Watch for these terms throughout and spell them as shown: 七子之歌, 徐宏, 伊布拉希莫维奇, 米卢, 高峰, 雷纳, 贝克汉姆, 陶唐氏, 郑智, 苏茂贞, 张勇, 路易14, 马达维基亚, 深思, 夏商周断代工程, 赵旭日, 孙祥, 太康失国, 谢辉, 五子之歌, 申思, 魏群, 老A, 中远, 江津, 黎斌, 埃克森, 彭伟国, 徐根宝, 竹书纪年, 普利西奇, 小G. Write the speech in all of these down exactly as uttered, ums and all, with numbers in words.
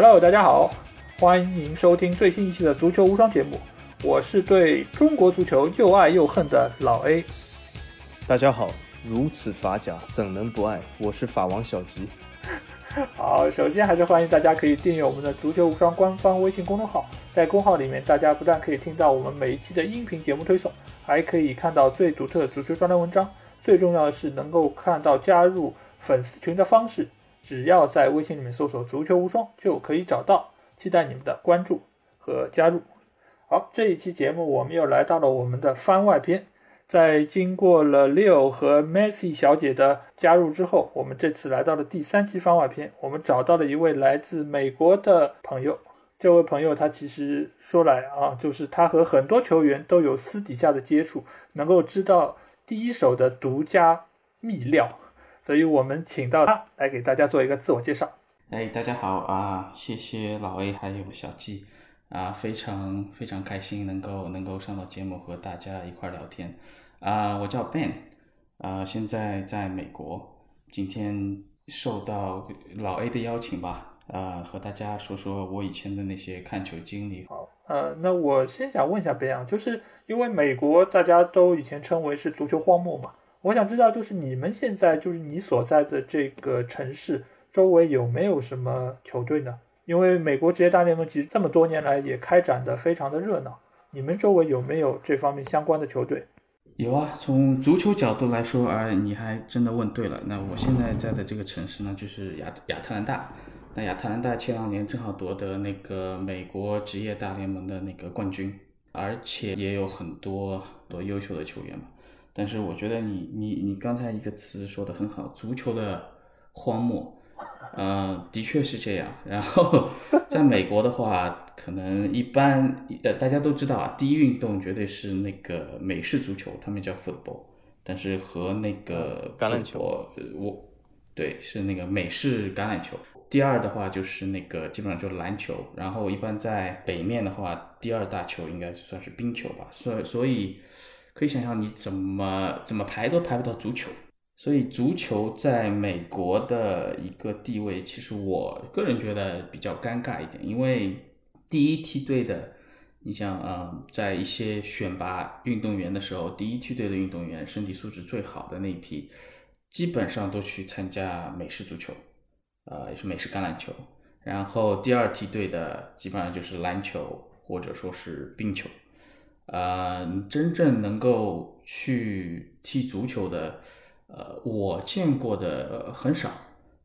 Hello， 大家好，欢迎收听最新一期的足球无双节目，我是对中国足球又爱又恨的老 A。 大家好，如此法甲怎能不爱，我是法王小吉。好，首先还是欢迎大家可以订阅我们的足球无双官方微信公众号，在公号里面大家不但可以听到我们每一期的音频节目推送，还可以看到最独特的足球专栏文章，最重要的是能够看到加入粉丝群的方式，只要在微信里面搜索足球无双就可以找到，期待你们的关注和加入。好，这一期节目我们又来到了我们的番外篇，在经过了 Leo 和 Messi 小姐的加入之后，我们这次来到了第三期番外篇，我们找到了一位来自美国的朋友。这位朋友他其实说来啊，就是他和很多球员都有私底下的接触，能够知道第一手的独家秘料，所以我们请到他来给大家做一个自我介绍。哎，大家好啊，谢谢老 A 还有小 G 啊，非常非常开心能够能够上到节目和大家一块聊天啊。我叫 Ben 啊，现在在美国，今天受到老 A 的邀请吧，啊，和大家说说我以前的那些看球经历。好，呃，那我先想问一下 Ben， 就是因为美国大家都以前称为是足球荒漠嘛，我想知道就是你们现在就是你所在的这个城市周围有没有什么球队呢？因为美国职业大联盟其实这么多年来也开展的非常的热闹，你们周围有没有这方面相关的球队？有啊，从足球角度来说啊，你还真的问对了。那我现在在的这个城市呢，就是亚亚特兰大。那亚特兰大前两年正好夺得那个美国职业大联盟的那个冠军，而且也有很多多优秀的球员嘛。但是我觉得你你你刚才一个词说的很好，足球的荒漠。呃，的确是这样。然后在美国的话，可能一般呃大家都知道啊，第一运动绝对是那个美式足球，他们叫 football， 但是和那个橄榄球，我对是那个美式橄榄球。第二的话就是那个基本上就是篮球，然后一般在北面的话，第二大球应该算是冰球吧。所以所以可以想象你怎么怎么排都排不到足球。所以足球在美国的一个地位，其实我个人觉得比较尴尬一点，因为第一梯队的，你像嗯，在一些选拔运动员的时候，第一梯队的运动员身体素质最好的那一批，基本上都去参加美式足球，呃，也是美式橄榄球，然后第二梯队的基本上就是篮球或者说是冰球，呃，真正能够去踢足球的。呃，我见过的、呃、很少，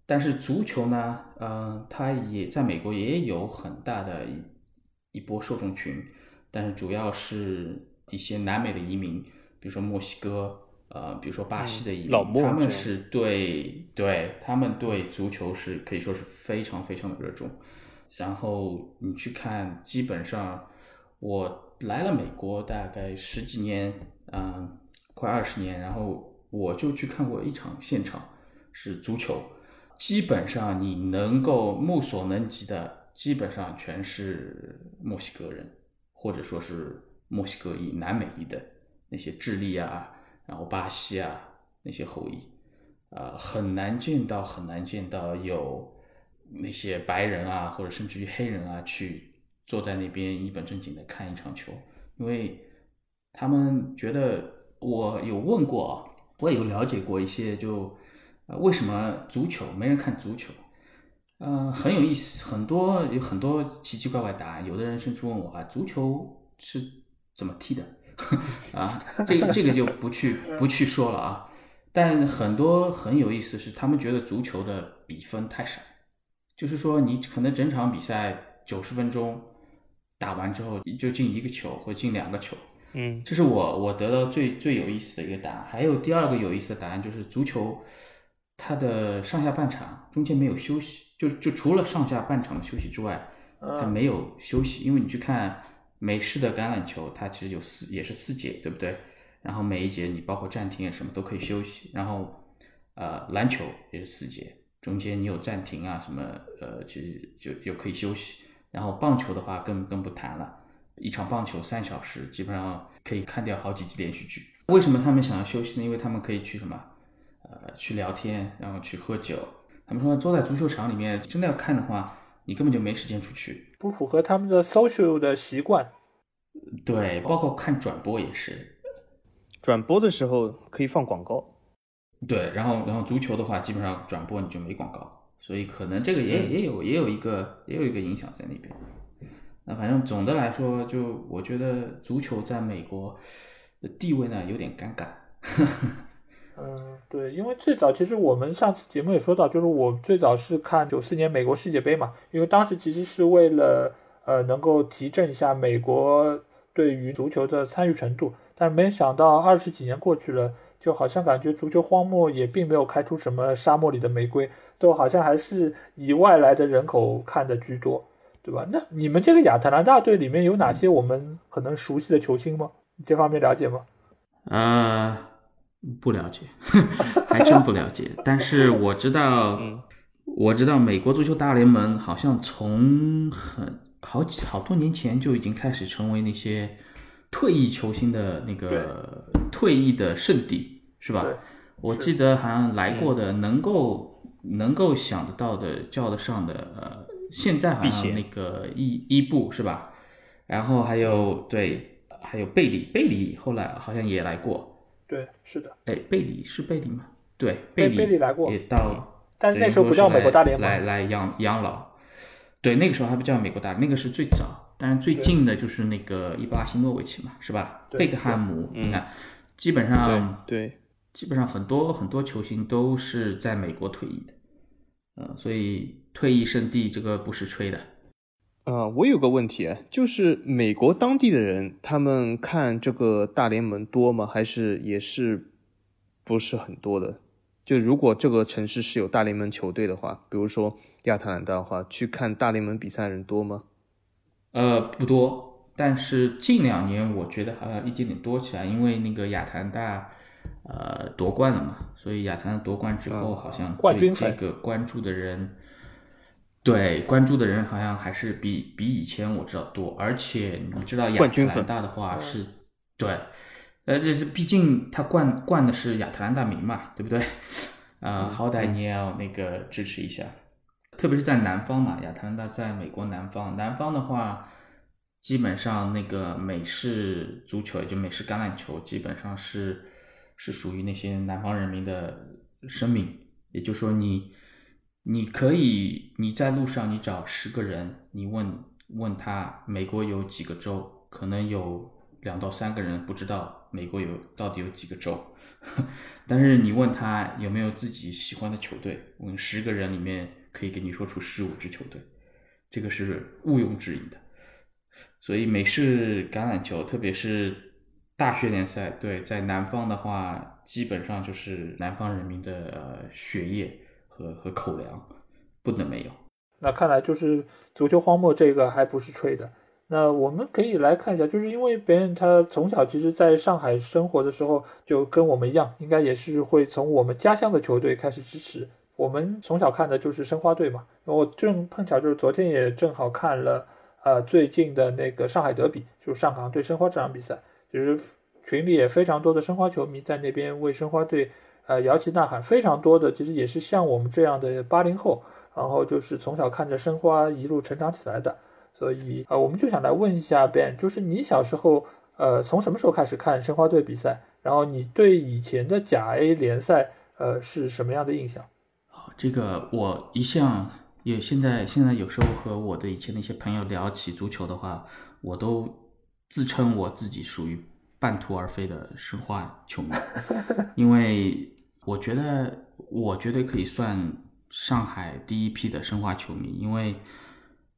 但是足球呢，呃，它也在美国也有很大的一一波受众群，但是主要是一些南美的移民，比如说墨西哥，呃，比如说巴西的移民，嗯、老墨他们是对对，他们对足球是可以说是非常非常的热衷。然后你去看，基本上我来了美国大概十几年，嗯、呃，快二十年，然后。我就去看过一场现场，是足球，基本上你能够目所能及的，基本上全是墨西哥人，或者说是墨西哥裔、南美裔的那些智利啊，然后巴西啊那些后裔，呃，很难见到，很难见到有那些白人啊，或者甚至于黑人啊，去坐在那边一本正经的看一场球，因为他们觉得我有问过啊。我也有了解过一些就、呃、为什么足球没人看足球，呃，很有意思，很多有很多奇奇怪怪答案。有的人甚至问我啊，足球是怎么踢的啊？这个这个就不去不去说了啊。但很多很有意思是，他们觉得足球的比分太少，就是说你可能整场比赛九十分钟打完之后就进一个球或进两个球。嗯，这是我我得到最最有意思的一个答案。还有第二个有意思的答案就是足球，它的上下半场中间没有休息，就就除了上下半场的休息之外，它没有休息。因为你去看美式的橄榄球，它其实有四也是四节，对不对？然后每一节你包括暂停什么都可以休息。然后呃，篮球也是四节，中间你有暂停啊什么呃，其实就又可以休息。然后棒球的话更更不谈了。一场棒球三小时，基本上可以看掉好几集连续剧。为什么他们想要休息呢？因为他们可以去什么，呃，去聊天，然后去喝酒。他们说坐在足球场里面，真的要看的话，你根本就没时间出去，不符合他们的 social 的习惯。对，包括看转播也是，转播的时候可以放广告。对，然后然后足球的话基本上转播你就没广告，所以可能这个也也有也有一个也有一个影响在那边。那反正总的来说，就我觉得足球在美国的地位呢有点尴尬。嗯，对，因为最早其实我们上次节目也说到，就是我最早是看九四年美国世界杯嘛，因为当时其实是为了呃能够提振一下美国对于足球的参与程度，但是没想到二十几年过去了，就好像感觉足球荒漠也并没有开出什么沙漠里的玫瑰，都好像还是以外来的人口看的居多，对吧？那你们这个亚特兰大队里面有哪些我们可能熟悉的球星吗？这方面了解吗？呃，不了解，还真不了解。但是我知道，我知道美国足球大联盟好像从很好几好多年前就已经开始成为那些退役球星的那个退役的圣地。是吧？我记得好像来过的，能够、嗯、能够想得到的、叫得上的，呃，现在好像那个伊伊布是吧？然后还有对，还有贝里，贝里后来好像也来过。对，是的。哎，贝里是贝里吗？对，贝里贝里来过，也到，但是那时候不叫美国大联盟，来来养养老。对，那个时候还不叫美国大，那个是最早，但是最近的就是那个伊布拉希莫维奇嘛，是吧？贝克汉姆，你看、嗯，基本上对。对基本上很多很多球星都是在美国退役的，呃，所以退役圣地这个不是吹的。呃，我有个问题啊，就是美国当地的人他们看这个大联盟多吗？还是也是不是很多的？就如果这个城市是有大联盟球队的话，比如说亚特兰大的话，去看大联盟比赛人多吗？呃，不多，但是近两年我觉得好像一点点多起来，因为那个亚特兰大。呃，夺冠了嘛，所以亚特兰大夺冠之后，好像对这个关注的人，对关注的人好像还是比比以前我知道多，而且你知道亚特兰大的话是，对，呃，这是毕竟他冠冠的是亚特兰大名嘛，对不对？啊、呃，好歹你也要那个支持一下，特别是在南方嘛，亚特兰大在美国南方，南方的话。基本上那个美式足球，也就美式橄榄球，基本上是是属于那些南方人民的生命。也就是说你，你你可以你在路上你找十个人，你问问他美国有几个州，可能有两到三个人不知道美国有到底有几个州，但是你问他有没有自己喜欢的球队，问十个人里面可以给你说出十五支球队，这个是毋庸置疑的。所以美式橄榄球，特别是大学联赛，对，在南方的话，基本上就是南方人民的、呃、血液和和口粮，不能没有。那看来就是足球荒漠这个还不是吹的。那我们可以来看一下，就是因为别人他从小其实在上海生活的时候，就跟我们一样，应该也是会从我们家乡的球队开始支持。我们从小看的就是申花队嘛。我正碰巧就是昨天也正好看了。呃，最近的那个上海德比，就是上港对申花这场比赛，就是群里也非常多的申花球迷在那边为申花队呃摇旗呐喊，非常多的其实也是像我们这样的八零后，然后就是从小看着申花一路成长起来的，所以呃我们就想来问一下 Ben， 就是你小时候呃从什么时候开始看申花队比赛？然后你对以前的甲 A 联赛呃是什么样的印象？好，这个我一向。也现在现在有时候和我的以前的一些朋友聊起足球的话，我都自称我自己属于半途而废的申花球迷，因为我觉得我绝对可以算上海第一批的申花球迷，因为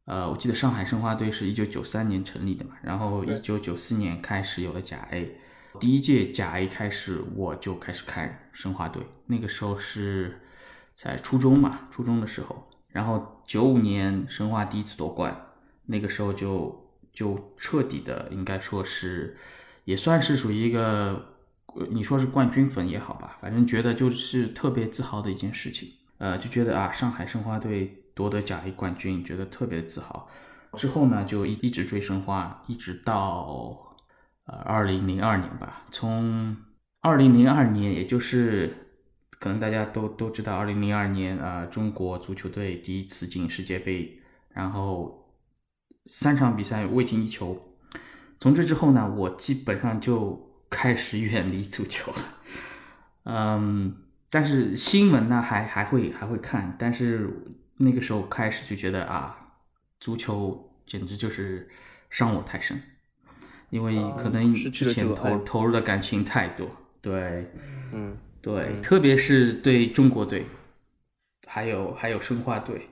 呃，我记得上海申花队是一九九三年成立的嘛，然后一九九四年开始有了甲 A， 第一届甲 A 开始我就开始看申花队，那个时候是在初中嘛，初中的时候。然后九五年申花第一次夺冠，那个时候就就彻底的应该说是也算是属于一个你说是冠军粉也好吧，反正觉得就是特别自豪的一件事情，呃，就觉得啊上海申花队夺得甲 A 冠军，觉得特别自豪。之后呢就一一直追申花，一直到呃二零零二年吧，从二零零二年也就是。可能大家都都知道，二零零二年啊、呃，中国足球队第一次进世界杯，然后三场比赛未进一球。从这之后呢，我基本上就开始远离足球了。嗯，但是新闻呢还还会还会看，但是那个时候开始就觉得啊，足球简直就是伤我太深，因为可能之前投、嗯、投入的感情太多。对，嗯，对，嗯、特别是对中国队，还有还有申花队。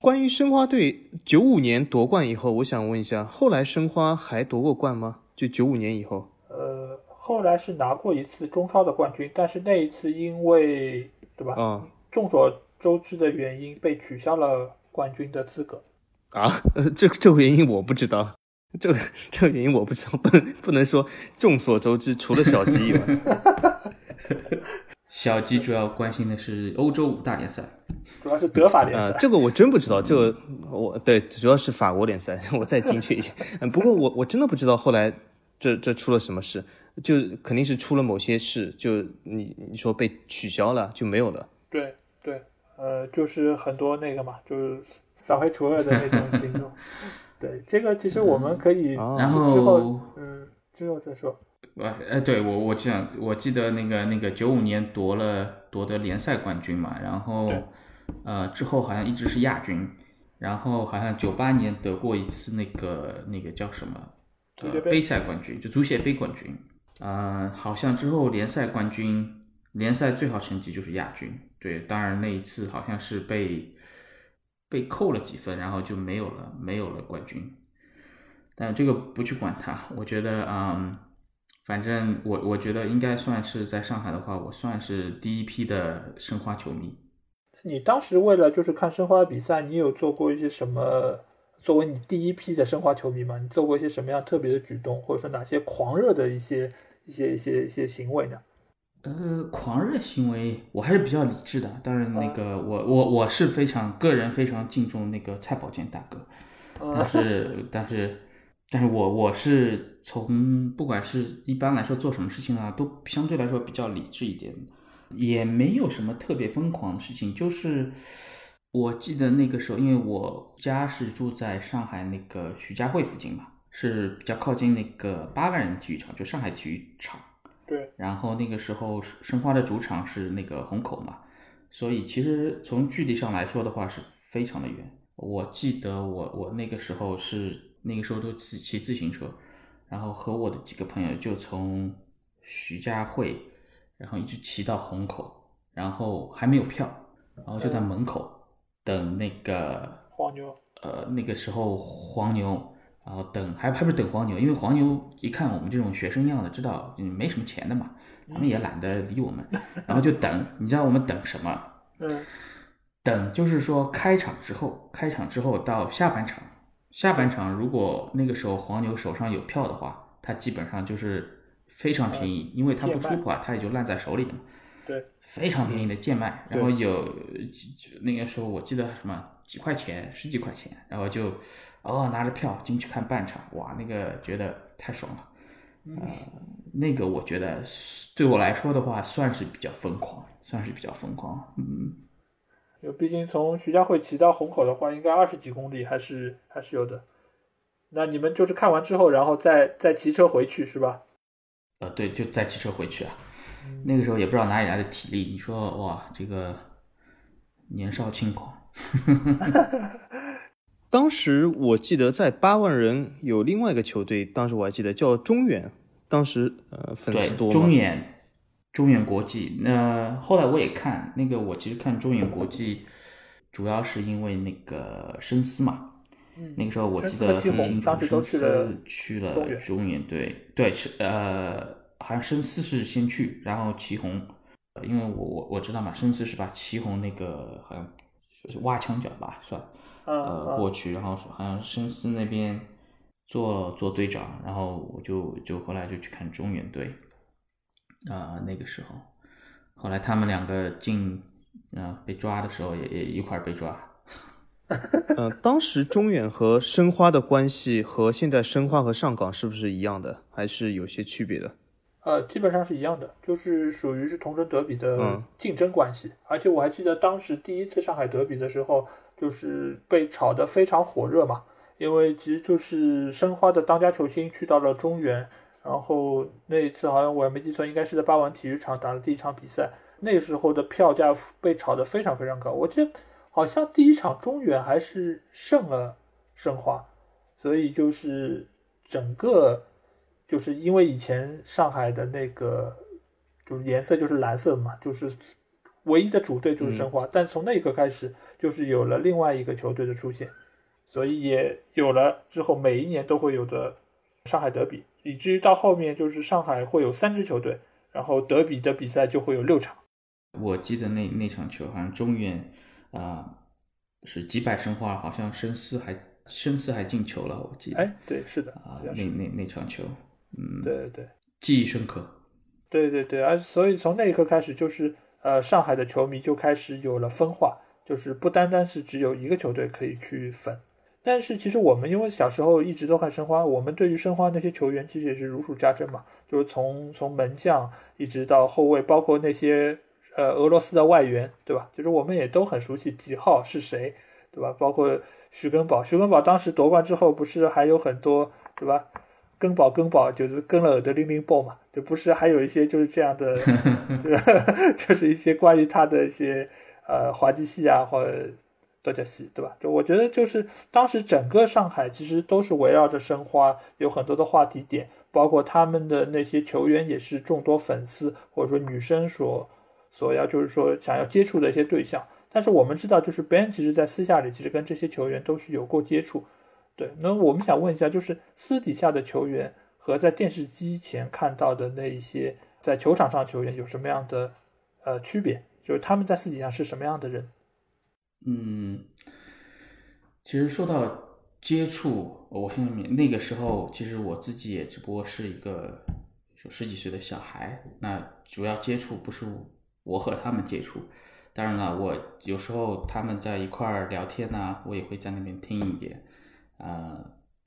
关于申花队，九五年夺冠以后，我想问一下，后来申花还夺过冠吗？就九五年以后？呃，后来是拿过一次中超的冠军，但是那一次因为对吧，嗯、众所周知的原因，被取消了冠军的资格。啊，呃、这这个原因我不知道，这个这个原因我不知道，不能不能说众所周知，除了小吉以外。小吉主要关心的是欧洲五大联赛，主要是德法联赛、呃、这个我真不知道，这个我对主要是法国联赛，我再精确一下。不过我我真的不知道后来这这出了什么事，就肯定是出了某些事，就你你说被取消了就没有了。对对，呃，就是很多那个嘛，就是扫黑除恶的那种行动。对，这个其实我们可以、嗯、然后之后嗯之后再说。呃对，我我这样，我记得那个那个九五年夺了夺得联赛冠军嘛，然后呃之后好像一直是亚军，然后好像九八年得过一次那个那个叫什么、呃、杯赛冠军，就足协杯冠军。呃好像之后联赛冠军，联赛最好成绩就是亚军。对，当然那一次好像是被被扣了几分，然后就没有了没有了冠军。但这个不去管它，我觉得嗯。反正我我觉得应该算是在上海的话，我算是第一批的申花球迷。你当时为了就是看申花比赛，你有做过一些什么？作为你第一批的申花球迷吗？你做过一些什么样特别的举动，或者说哪些狂热的一些一些一些一些行为呢？呃，狂热行为我还是比较理智的，当然那个、嗯、我我我是非常个人非常敬重那个蔡宝剑大哥，但是、嗯、但是。但是我我是从不管是一般来说做什么事情啊，都相对来说比较理智一点，也没有什么特别疯狂的事情。就是我记得那个时候，因为我家是住在上海那个徐家汇附近嘛，是比较靠近那个八万人体育场，就上海体育场。对。然后那个时候申花的主场是那个虹口嘛，所以其实从距离上来说的话是非常的远。我记得我我那个时候是。那个时候都骑自行车，然后和我的几个朋友就从徐家汇，然后一直骑到虹口，然后还没有票，然后就在门口等那个黄牛，呃，那个时候黄牛，然后等还还不是等黄牛，因为黄牛一看我们这种学生样的，知道没什么钱的嘛，他们也懒得理我们，然后就等，你知道我们等什么？嗯，等就是说开场之后，开场之后到下半场。下半场如果那个时候黄牛手上有票的话，他基本上就是非常便宜，因为他不出的话他也就烂在手里了嘛。对，非常便宜的贱卖，然后有那个时候我记得什么几块钱十几块钱，然后就哦拿着票进去看半场，哇那个觉得太爽了、呃、那个我觉得对我来说的话算是比较疯狂，算是比较疯狂。嗯，毕竟从徐家汇骑到虹口的话应该二十几公里还是还是有的。那你们就是看完之后然后再再骑车回去是吧？呃，对，就再骑车回去啊、嗯、那个时候也不知道哪里来的体力，你说哇这个年少轻狂。当时我记得在八万人有另外一个球队，当时我还记得叫中远，当时、呃、粉丝多吗？对，中远中远国际，那后来我也看那个，我其实看中远国际，主要是因为那个深思嘛。嗯、那个时候我记得当时都去了去了中远，对对，呃，好像深思是先去，然后祁宏，因为我我我知道嘛，深思是把祁宏那个好像就是挖墙脚吧，算呃、嗯、过去，然后好像深思那边做做队长，然后我就就后来就去看中远队。啊、呃，那个时候，后来他们两个进，呃，被抓的时候也也一块被抓。呃，当时中远和申花的关系和现在申花和上港是不是一样的，还是有些区别的？呃，基本上是一样的，就是属于是同城德比的竞争关系。嗯、而且我还记得当时第一次上海德比的时候，就是被炒得非常火热嘛，因为其实就是申花的当家球星去到了中原，然后那一次好像我也没记错，应该是在八万体育场打的第一场比赛，那时候的票价被炒得非常非常高，我记得好像第一场中原还是胜了申花，所以就是整个就是因为以前上海的那个就是颜色就是蓝色嘛，就是唯一的主队就是申花、嗯、但从那一刻开始就是有了另外一个球队的出现，所以也有了之后每一年都会有的上海德比，以至于到后面就是上海会有三支球队，然后德比的比赛就会有六场。我记得那那场球好像中原啊、呃、是击败申花，好像申思还申思还进球了，我记得。哎，对，是的啊、呃，那那那场球，嗯，对对对，记忆深刻。对对对，而所以从那一刻开始，就是呃，上海的球迷就开始有了分化，就是不单单是只有一个球队可以去粉。但是其实我们因为小时候一直都看申花，我们对于申花那些球员其实也是如数家珍嘛，就是从从门将一直到后卫，包括那些呃俄罗斯的外援，对吧？就是我们也都很熟悉几号是谁，对吧？包括徐根宝，徐根宝当时夺冠之后不是还有很多，对吧？根宝根宝就是跟了我的零零爆嘛，就不是还有一些就是这样的，就是一些关于他的一些呃滑稽戏啊或者。大家戏，对吧？就我觉得就是当时整个上海其实都是围绕着申花，有很多的话题点，包括他们的那些球员也是众多粉丝或者说女生所所要就是说想要接触的一些对象。但是我们知道就是 Ben 其实在私下里其实跟这些球员都是有过接触。对，那我们想问一下，就是私底下的球员和在电视机前看到的那一些在球场上球员有什么样的呃区别，就是他们在私底下是什么样的人？嗯，其实说到接触，我现在那个时候，其实我自己也只不过是一个就十几岁的小孩，那主要接触不是我和他们接触，当然了，我有时候他们在一块儿聊天呢、啊，我也会在那边听一点，呃，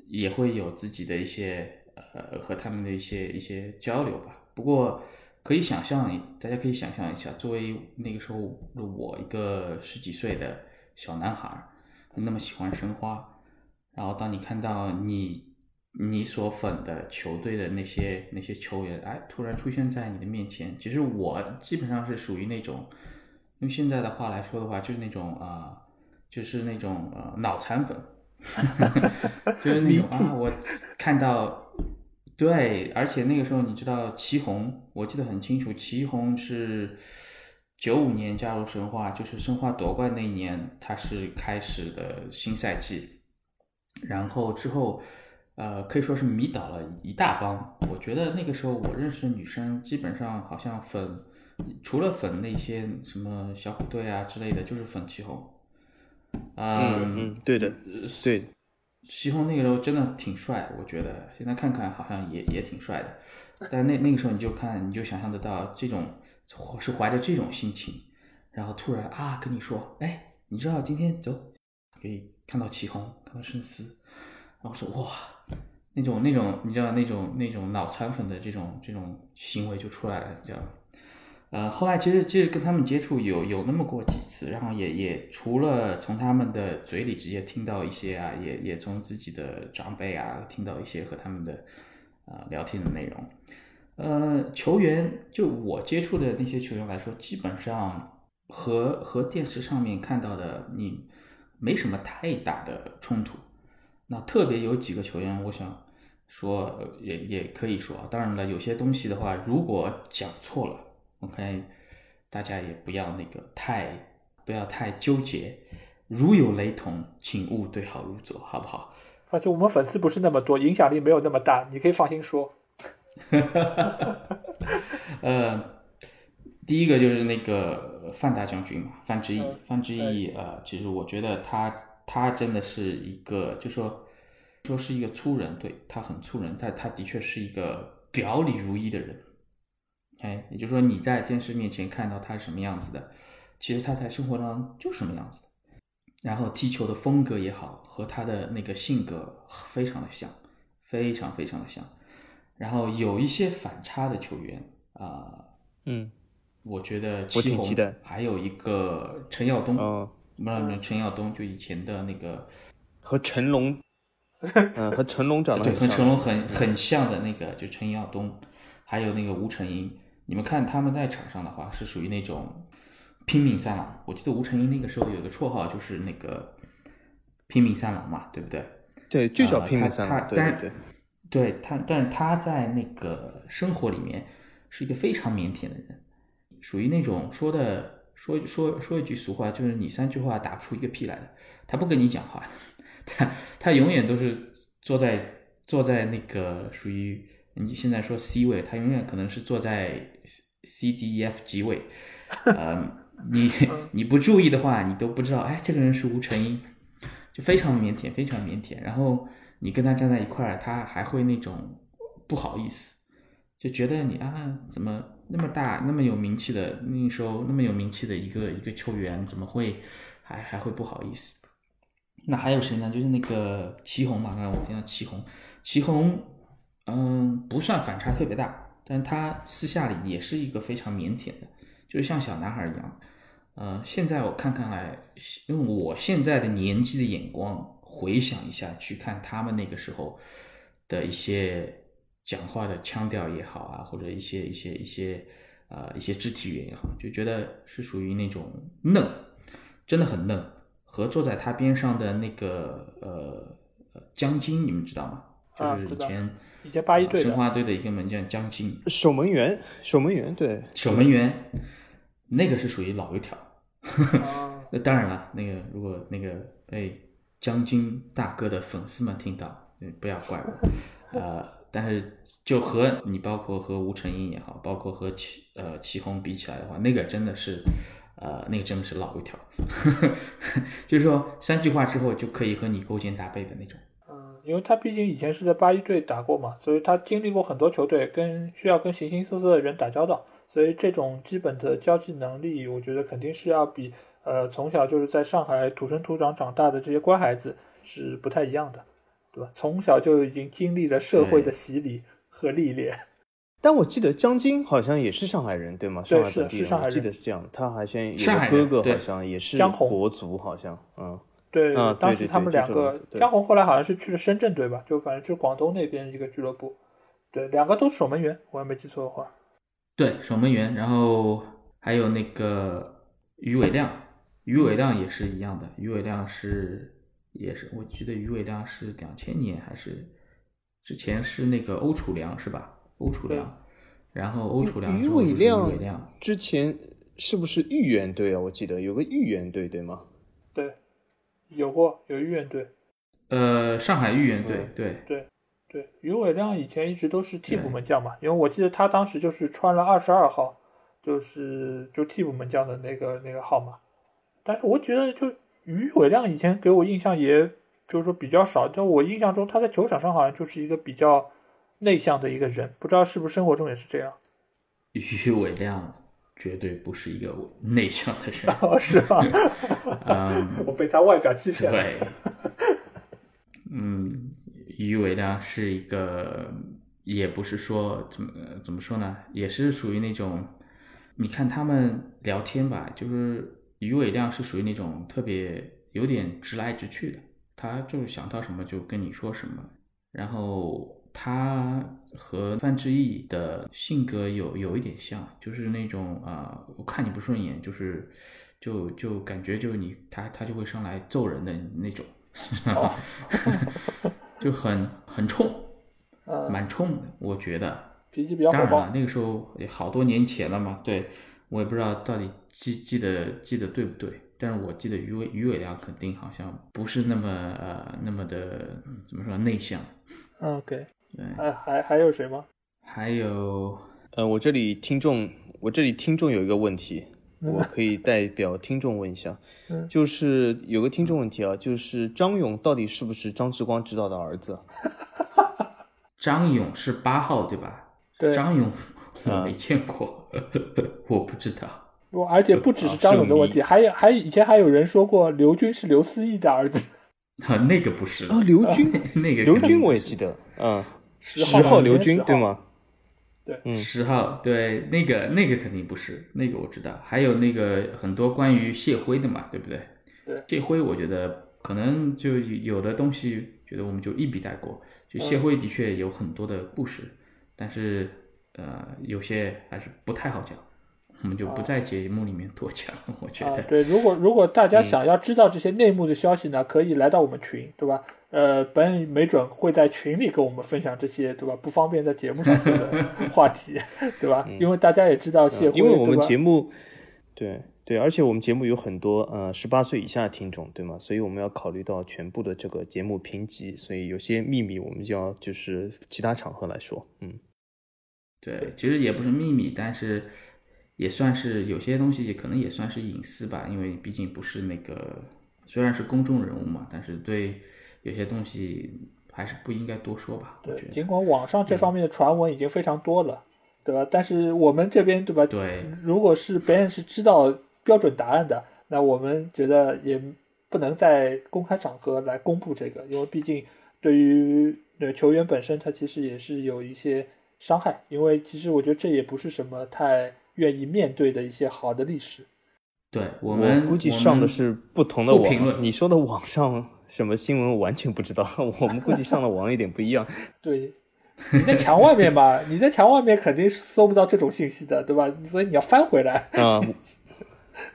也会有自己的一些呃和他们的一些一些交流吧。不过可以想象，大家可以想象一下，作为那个时候我一个十几岁的小男孩那么喜欢申花，然后当你看到你你所粉的球队的那些那些球员，哎，突然出现在你的面前，其实我基本上是属于那种，用现在的话来说的话，就是那种啊、呃，就是那种呃脑残粉，就是那种啊，我看到，对，而且那个时候你知道祁宏，我记得很清楚，祁宏是九五年加入申花，就是申花夺冠那一年，他是开始的新赛季，然后之后，呃，可以说是迷倒了一大帮。我觉得那个时候我认识的女生，基本上好像粉，除了粉那些什么小虎队啊之类的，就是粉祁宏。呃、嗯嗯，对的，对的。祁宏那个时候真的挺帅，我觉得现在看看好像也也挺帅的，但那那个时候你就看，你就想象得到这种。是怀着这种心情，然后突然啊跟你说，哎，你知道今天走可以看到祁宏，看到申思，然后说哇，那种那种你知道那种那种脑残粉的这种这种行为就出来了，你知道吗？呃，后来其实其实跟他们接触有有那么过几次，然后也也除了从他们的嘴里直接听到一些啊，也也从自己的长辈啊听到一些和他们的啊、呃、聊天的内容。呃，球员就我接触的那些球员来说，基本上和和电视上面看到的你没什么太大的冲突。那特别有几个球员，我想说也也可以说，当然了，有些东西的话，如果讲错了，我看大家也不要那个太不要太纠结，如有雷同，请勿对号入座，好不好？反正我们粉丝不是那么多，影响力没有那么大，你可以放心说。呃，第一个就是那个范大将军嘛，范志毅，范志毅呃，其实我觉得他他真的是一个，就说说是一个粗人，对，他很粗人，但他的确是一个表里如一的人。哎，也就是说你在电视面前看到他是什么样子的，其实他在生活当中就是什么样子的。然后踢球的风格也好，和他的那个性格非常的像，非常非常的像。然后有一些反差的球员啊、呃，嗯，我觉得祁宏，还有一个陈耀东，哦，嗯，陈耀东就以前的那个和成龙嗯，和成龙长得很像，对，和成龙很很像的那个，就陈耀东还有那个吴承英，你们看他们在场上的话是属于那种拼命三郎。我记得吴承英那个时候有个绰号就是那个拼命三郎嘛，对不对？对，就叫拼命三郎。呃、对对对，对他，但是他在那个生活里面是一个非常腼腆的人，属于那种说的说说说一句俗话，就是你三句话打不出一个屁来的。他不跟你讲话，他他永远都是坐在坐在那个属于你现在说 C 位，他永远可能是坐在 C D E F G 位，嗯。你你不注意的话，你都不知道，哎，这个人是吴承英，就非常腼腆，非常腼腆。然后你跟他站在一块儿，他还会那种不好意思，就觉得你啊，怎么那么大，那么有名气的，那时候那么有名气的一个一个球员，怎么会还还会不好意思？那还有谁呢？就是那个祁宏嘛，刚才我听到祁宏，祁宏，嗯，不算反差特别大，但他私下里也是一个非常腼腆的。就像小男孩一样，呃，现在我看看来，用我现在的年纪的眼光回想一下，去看他们那个时候的一些讲话的腔调也好啊，或者一些一些一些呃一些肢体语言也好，就觉得是属于那种嫩，真的很嫩。和坐在他边上的那个呃江津，你们知道吗？就是以前、啊、以前八一队、呃、申花队的一个门将江津，守门员，守门员对，守门员。那个是属于老油条，那当然了，那个如果那个被江津大哥的粉丝们听到，不要怪我，呃，但是就和你包括和吴承英也好，包括和祁呃祁宏比起来的话，那个真的是，呃，那个真的是老油条，就是说三句话之后就可以和你勾肩搭背的那种。嗯，因为他毕竟以前是在八一队打过嘛，所以他经历过很多球队，跟需要跟形形色色的人打交道。所以这种基本的交际能力，我觉得肯定是要比呃从小就是在上海土生土长长大的这些乖孩子是不太一样的，对吧？从小就已经经历了社会的洗礼和历练。但我记得江津好像也是上海人，对吗？对，上海本地人，是是上海人，我记得是这样。他好像有哥哥，好像也是国足，好像嗯，对，啊、当时他们两个，江宏后来好像是去了深圳，对吧？就反正去广东那边一个俱乐部，对，两个都是守门员，我也没记错的话。对，守门员，然后还有那个于伟亮，于伟亮也是一样的。于伟亮是也是，我记得于伟亮是两千年还是之前是那个欧楚良是吧？欧楚良，然后欧楚良于伟亮之前是不是豫园队啊？我记得有个豫园队，对吗？对，有过有豫园队，呃，上海豫园队，嗯、对对。对，于伟亮以前一直都是替补门将嘛，因为我记得他当时就是穿了二十二号，就是就替补门将的那个那个号码。但是我觉得就于伟亮以前给我印象也就是说比较少，就我印象中他在球场上好像就是一个比较内向的一个人，不知道是不是生活中也是这样。于伟亮绝对不是一个内向的人，哦、是吧？嗯，我被他外表欺骗了。对，嗯。于伟亮是一个，也不是说怎么怎么说呢，也是属于那种，你看他们聊天吧，就是于伟亮是属于那种特别有点直来直去的，他就是想到什么就跟你说什么。然后他和范志毅的性格有有一点像，就是那种啊、呃，我看你不顺眼，就是就就感觉就是你他他就会上来揍人的那种。哦就很很冲，蛮冲的，我觉得脾气比较火爆。当然了，那个时候也好多年前了嘛，对，我也不知道到底记记得记得对不对，但是我记得于伟于伟亮肯定好像不是那么呃那么的怎么说内向。OK， 对，还还还有谁吗？还有呃，我这里听众，我这里听众有一个问题。我可以代表听众问一下，嗯、就是有个听众问题啊，就是张勇到底是不是张志光指导的儿子？张勇是八号对吧？对，张勇我没见过，嗯、我不知道。而且不只是张勇的问题，还有还以前还有人说过刘军是刘思义的儿子，啊，那个不是啊，刘军、啊、那个刘军我也记得，嗯，十号刘军对吗？对，十号，对，那个那个肯定不是，那个我知道。还有那个很多关于谢辉的嘛，对不对？对，谢辉我觉得可能就有的东西觉得我们就一笔带过，就谢辉的确有很多的故事、嗯、但是呃有些还是不太好讲，我们就不在节目里面多讲、啊、我觉得、啊、对，如果如果大家想要知道这些内幕的消息呢、嗯、可以来到我们群，对吧？呃本没准会在群里跟我们分享这些，对吧，不方便在节目上说的话题对吧、嗯、因为大家也知道谢辉、嗯、因为我们节目 对, 对而且我们节目有很多呃十八岁以下的听众，对吗？所以我们要考虑到全部的这个节目评级，所以有些秘密我们就要就是其他场合来说。嗯，对，其实也不是秘密，但是也算是有些东西可能也算是隐私吧，因为毕竟不是那个，虽然是公众人物嘛，但是对有些东西还是不应该多说吧。对，尽管网上这方面的传闻已经非常多了，对吧？但是我们这边，对吧？对，如果是别人是知道标准答案的，那我们觉得也不能在公开场合来公布这个，因为毕竟对于球员本身，他其实也是有一些伤害，因为其实我觉得这也不是什么太愿意面对的一些好的历史。对，我们我估计上的是不同的网，你说的网上什么新闻我完全不知道，我们估计上的网一点不一样对，你在墙外面吧你在墙外面肯定搜不到这种信息的，对吧？所以你要翻回来啊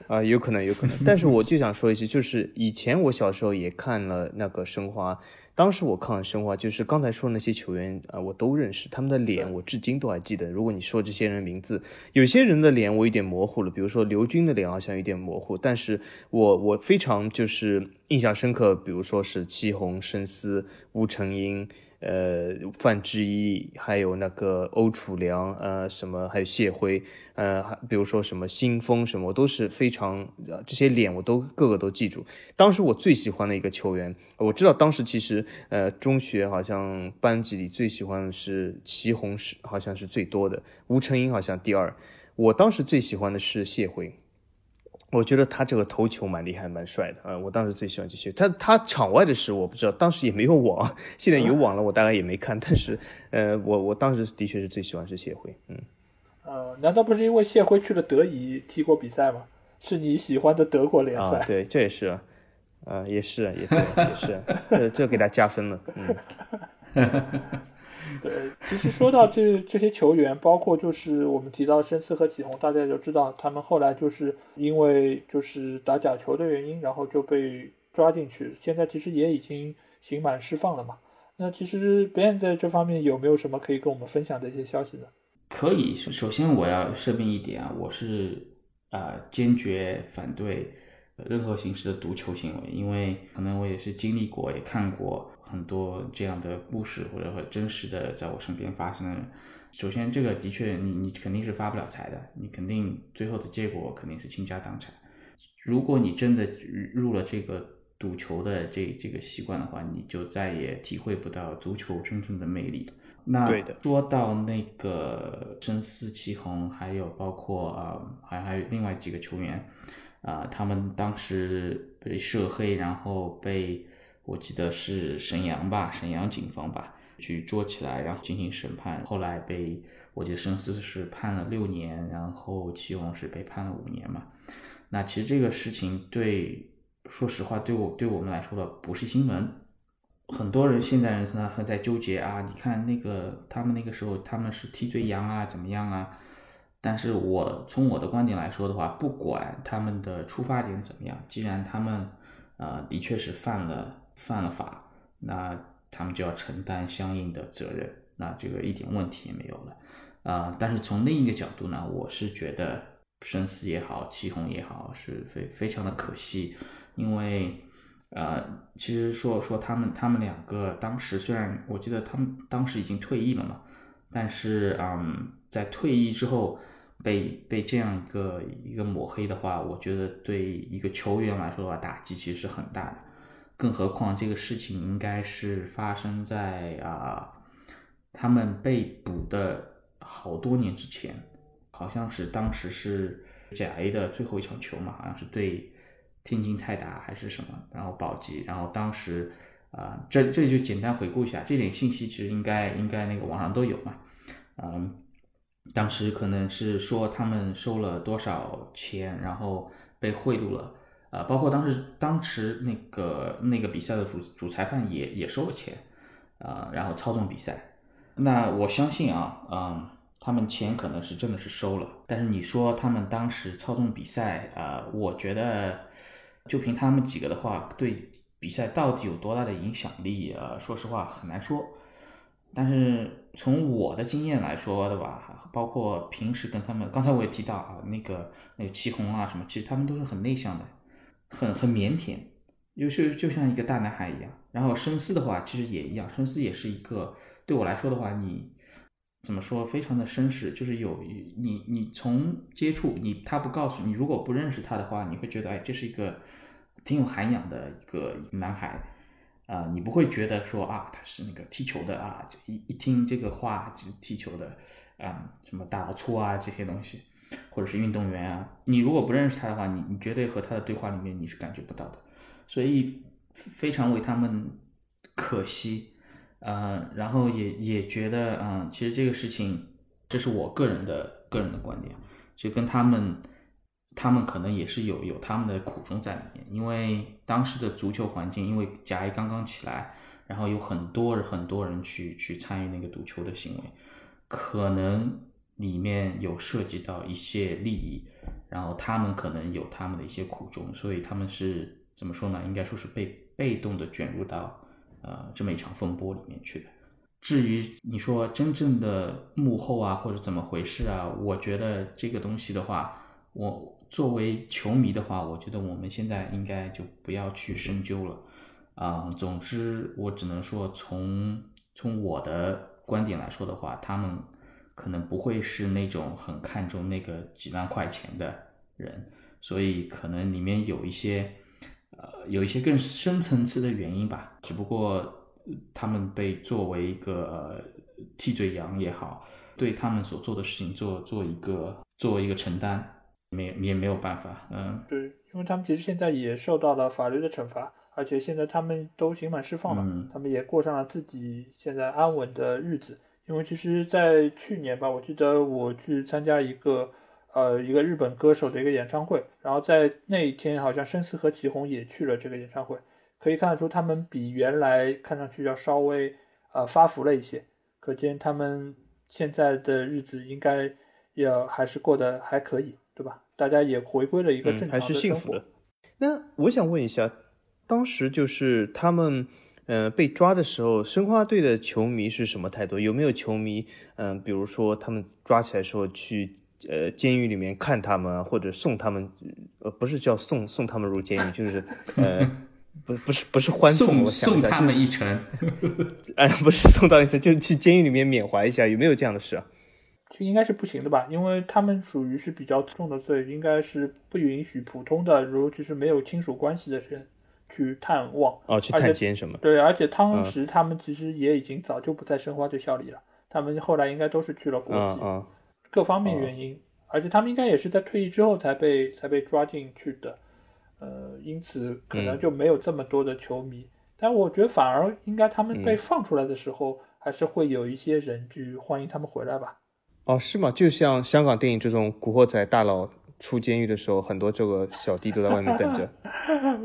啊、呃，有可能有可能但是我就想说一句，就是以前我小时候也看了那个申花，当时我看了申花，就是刚才说的那些球员啊、呃，我都认识，他们的脸我至今都还记得。如果你说这些人名字，有些人的脸我有点模糊了，比如说刘军的脸好像有点模糊，但是我我非常就是印象深刻，比如说是祁宏、申思、吴成英、呃范志毅，还有那个欧楚良，呃什么，还有谢辉，呃比如说什么新风什么，我都是非常这些脸我都各个都记住。当时我最喜欢的一个球员，我知道当时其实呃中学好像班级里最喜欢的是祁宏，是好像是最多的，吴成英好像第二，我当时最喜欢的是谢辉。我觉得他这个头球蛮厉害蛮帅的、呃、我当时最喜欢这些。他他场外的事我不知道，当时也没有网，现在有网了我大概也没看，但是呃我我当时的确是最喜欢是谢辉。嗯呃难道不是因为谢辉去了德乙踢过比赛吗？是你喜欢的德国联赛。啊、对，这也是啊、呃、也是也对也是这这给他加分了。嗯对，其实说到这这些球员，包括就是我们提到申思和祁宏，大家就知道他们后来就是因为就是打假球的原因，然后就被抓进去，现在其实也已经刑满释放了嘛。那其实别人在这方面有没有什么可以跟我们分享的一些消息呢？可以，首先我要声明一点啊，我是啊、呃、坚决反对任何形式的毒球行为，因为可能我也是经历过，也看过很多这样的故事，或者很真实的在我身边发生的。首先这个的确你你肯定是发不了财的，你肯定最后的结果肯定是倾家荡产。如果你真的入了这个赌球的这这个习惯的话，你就再也体会不到足球真正的魅力。那说到那个申思、祁宏，还有包括啊，还、呃、还有另外几个球员啊、呃，他们当时被涉黑，然后被我记得是沈阳吧，沈阳警方吧去捉起来，然后进行审判。后来被我记得申思是判了六年，然后祁宏是被判了五年嘛。那其实这个事情对，说实话对我对我们来说的不是新闻。很多人现在人可能还在纠结啊，你看那个他们那个时候他们是替罪羊啊，怎么样啊？但是我从我的观点来说的话，不管他们的出发点怎么样，既然他们呃的确是犯了。犯了法，那他们就要承担相应的责任，那这个一点问题也没有了啊、呃！但是从另一个角度呢，我是觉得申思也好，祁宏也好，是非非常的可惜，因为呃，其实说说他们他们两个当时虽然我记得他们当时已经退役了嘛，但是嗯，在退役之后被被这样一个一个抹黑的话，我觉得对一个球员来说的话，打击其实是很大的。更何况这个事情应该是发生在啊、呃，他们被捕的好多年之前，好像是当时是甲 A 的最后一场球嘛，好像是对天津泰达还是什么，然后保级，然后当时啊、呃，这这就简单回顾一下，这点信息其实应该应该那个网上都有嘛，嗯，当时可能是说他们收了多少钱，然后被贿赂了。呃，包括当时当时那个那个比赛的主主裁判也也收了钱，啊、呃，然后操纵比赛。那我相信啊，嗯、呃，他们钱可能是真的是收了，但是你说他们当时操纵比赛啊、呃，我觉得就凭他们几个的话，对比赛到底有多大的影响力啊、呃，说实话很难说。但是从我的经验来说的吧，包括平时跟他们，刚才我也提到啊，那个那个祁宏啊什么，其实他们都是很内向的，很很腼腆，就是就像一个大男孩一样。然后深思的话，其实也一样，深思也是一个对我来说的话，你怎么说，非常的绅士，就是有你你从接触你他不告诉你，如果不认识他的话，你会觉得哎，这是一个挺有涵养的一个男孩。啊、呃，你不会觉得说啊，他是那个踢球的啊，一一听这个话就踢球的啊、嗯，什么大老粗啊这些东西，或者是运动员啊，你如果不认识他的话，你你绝对和他的对话里面你是感觉不到的，所以非常为他们可惜，呃，然后也也觉得嗯、呃，其实这个事情，这是我个人的个人的观点，就跟他们。他们可能也是有有他们的苦衷在里面，因为当时的足球环境，因为甲 A 刚刚起来，然后有很多很多人去去参与那个赌球的行为，可能里面有涉及到一些利益，然后他们可能有他们的一些苦衷，所以他们是怎么说呢？应该说是被被动的卷入到呃这么一场风波里面去的。至于你说真正的幕后啊，或者怎么回事啊，我觉得这个东西的话，我作为球迷的话，我觉得我们现在应该就不要去深究了，啊、呃，总之我只能说从从我的观点来说的话，他们可能不会是那种很看重那个几万块钱的人，所以可能里面有一些呃有一些更深层次的原因吧，只不过他们被作为一个、呃、替罪羊也好，对他们所做的事情做做一个做一个承担。没也没有办法，嗯，对，因为他们其实现在也受到了法律的惩罚，而且现在他们都刑满释放了、嗯、他们也过上了自己现在安稳的日子。因为其实在去年吧，我记得我去参加一个呃一个日本歌手的一个演唱会，然后在那一天好像深思和祁宏也去了这个演唱会，可以看得出他们比原来看上去要稍微呃发福了一些，可见他们现在的日子应该也还是过得还可以，对吧？大家也回归了一个正常的生活、嗯、还是幸福的。那我想问一下，当时就是他们呃被抓的时候，申花队的球迷是什么态度？有没有球迷嗯、呃、比如说他们抓起来的时候去呃监狱里面看他们，或者送他们呃不是叫送送他们入监狱，就是呃不不是不是欢送，我想一下，送他们一程、就是、哎不是送到一程，就是去监狱里面缅怀一下，有没有这样的事啊？就应该是不行的吧，因为他们属于是比较重的罪，应该是不允许普通的，如其实没有亲属关系的人去探望哦，去探监什么？对，而且当时他们其实也已经早就不在申花队效力了、嗯，他们后来应该都是去了国际，嗯嗯、各方面原因、嗯，而且他们应该也是在退役之后才被才被抓进去的，呃，因此可能就没有这么多的球迷，嗯、但我觉得反而应该他们被放出来的时候，嗯、还是会有一些人去欢迎他们回来吧。哦，是吗？就像香港电影这种古惑仔大佬出监狱的时候，很多这个小弟都在外面等着。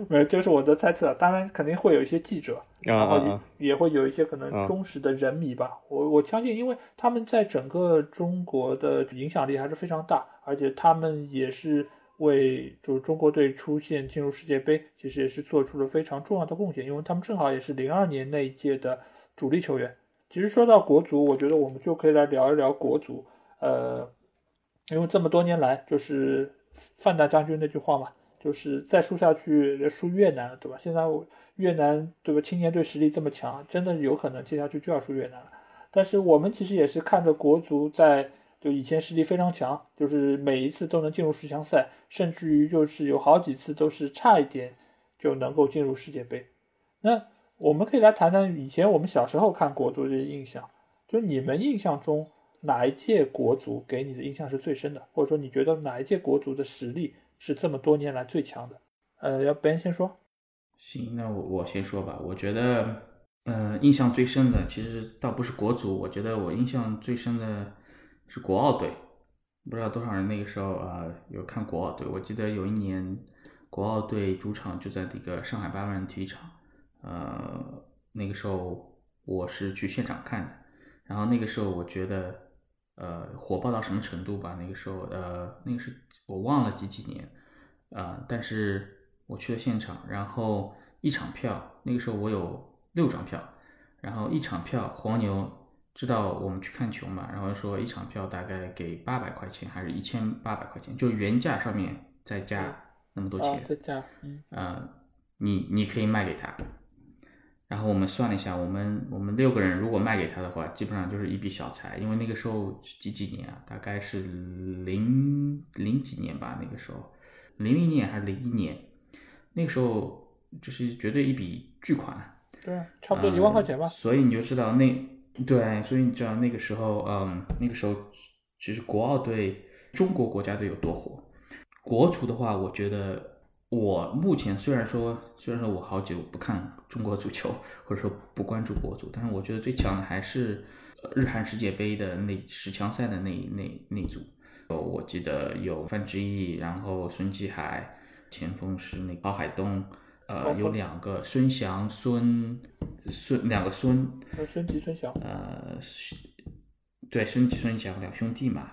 没有，就是我的猜测，当然肯定会有一些记者，啊啊啊然后也会有一些可能忠实的人迷吧。啊、我我相信，因为他们在整个中国的影响力还是非常大，而且他们也是为就中国队出现进入世界杯，其实也是做出了非常重要的贡献，因为他们正好也是零二年那一届的主力球员。其实说到国足，我觉得我们就可以来聊一聊国足。呃，因为这么多年来，就是范大将军那句话嘛，就是再输下去输越南了，对吧？现在越南对吧，青年队实力这么强，真的有可能接下去就要输越南了。但是我们其实也是看着国足在就以前实力非常强，就是每一次都能进入十强赛，甚至于就是有好几次都是差一点就能够进入世界杯。那我们可以来谈谈以前我们小时候看国足的印象，就你们印象中哪一届国足给你的印象是最深的，或者说你觉得哪一届国足的实力是这么多年来最强的？呃，要 Ben 先说。行，那我我先说吧。我觉得，呃，印象最深的其实倒不是国足，我觉得我印象最深的是国奥队。不知道多少人那个时候啊、呃、有看国奥队。我记得有一年国奥队主场就在这个上海八万人体育场，呃，那个时候我是去现场看的，然后那个时候我觉得，呃，火爆到什么程度吧？那个时候，呃，那个是我忘了几几年，呃，但是我去了现场，然后一场票，那个时候我有六张票，然后一场票黄牛知道我们去看球嘛，然后说一场票大概给八百块钱还是一千八百块钱，就原价上面再加那么多钱，再加，嗯，呃，你你可以卖给他。然后我们算了一下，我们我们六个人如果卖给他的话，基本上就是一笔小财，因为那个时候几几年啊，大概是零零几年吧，那个时候零零年还是零一年，那个时候就是绝对一笔巨款，对，差不多一万块钱吧。呃、所以你就知道那对，所以你知道那个时候，嗯，那个时候其实国奥队中国国家队有多火。国足的话，我觉得。我目前虽然说虽然说我好久不看中国足球或者说不关注国足，但是我觉得最强的还是日韩世界杯的那十强赛的那那那组。我记得有范志毅，然后孙继海，前锋是那郝海东，呃，有两个孙祥、孙孙两个孙，孙吉孙祥，呃，对，孙吉孙祥两兄弟嘛，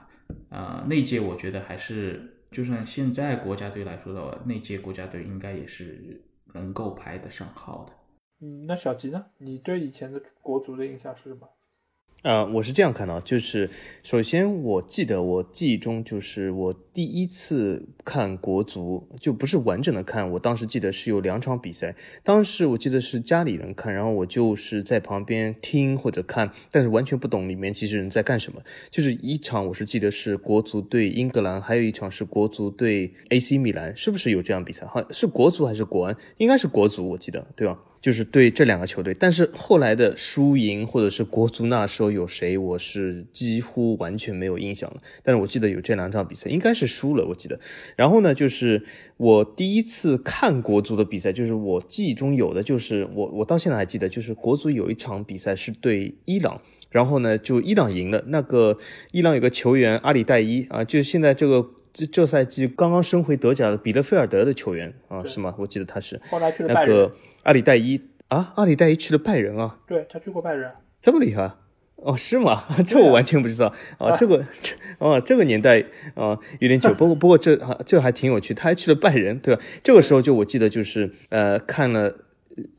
呃，那一届我觉得还是。就算现在国家队来说的话，那届国家队应该也是能够排得上号的。嗯，那小吉呢？你对以前的国足的印象是什么？呃，我是这样看到，就是首先我记得我记忆中就是我第一次看国足，就不是完整的看，我当时记得是有两场比赛，当时我记得是家里人看，然后我就是在旁边听或者看，但是完全不懂里面其实人在干什么。就是一场我是记得是国足对英格兰，还有一场是国足对 A C 米兰，是不是有这样比赛？是国足还是国安？应该是国足，我记得，对吧？就是对这两个球队，但是后来的输赢或者是国足那时候有谁，我是几乎完全没有印象了。但是我记得有这两场比赛，应该是输了，我记得。然后呢，就是我第一次看国足的比赛，就是我记忆中有的，就是我我到现在还记得，就是国足有一场比赛是对伊朗。然后呢，就伊朗赢了。那个伊朗有个球员阿里代伊啊，就是现在这个。这这赛季刚刚升回德甲的比勒菲尔德的球员啊，是吗？我记得他是后来去了拜仁，那个阿里代伊啊，阿里代伊去了拜仁啊，对他去过拜仁，这么厉害哦？是吗？这我完全不知道 啊, 啊，这个这啊这个年代啊有点久，不过不过这这还挺有趣，他还去了拜仁，对吧？这个时候就我记得就是呃看了。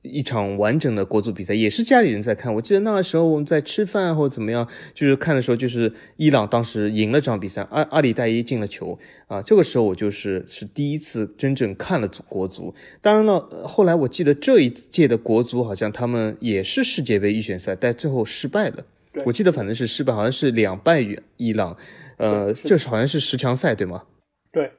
一场完整的国足比赛，也是家里人在看。我记得那个时候我们在吃饭或怎么样，就是看的时候，就是伊朗当时赢了这场比赛，阿阿里代伊进了球啊。这个时候我就是是第一次真正看了国足。当然了，后来我记得这一届的国足好像他们也是世界杯预选赛，但最后失败了。我记得反正是失败，好像是两败于伊朗。呃，这好像是十强赛对吗？对。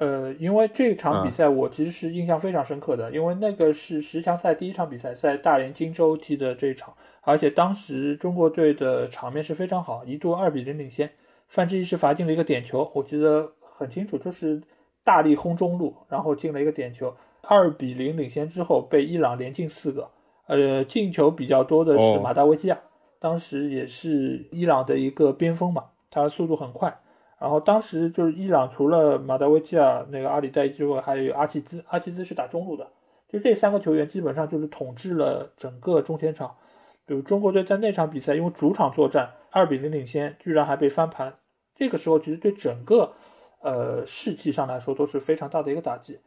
呃，因为这场比赛我其实是印象非常深刻的，嗯、因为那个是十强赛第一场比赛，在大连金州踢的这一场，而且当时中国队的场面是非常好，一度二比零领先，范志毅是罚进了一个点球，我记得很清楚，就是大力轰中路，然后进了一个点球，二比零领先之后被伊朗连进四个，呃，进球比较多的是马达维基亚，哦、当时也是伊朗的一个边锋嘛，他速度很快。然后当时就是伊朗除了马达维基亚那个阿里代伊之外，还有阿奇兹，阿奇兹是打中路的，就这三个球员基本上就是统治了整个中前场。比如中国队在那场比赛因为主场作战二比零领先，居然还被翻盘，这个时候其实对整个呃士气上来说都是非常大的一个打击。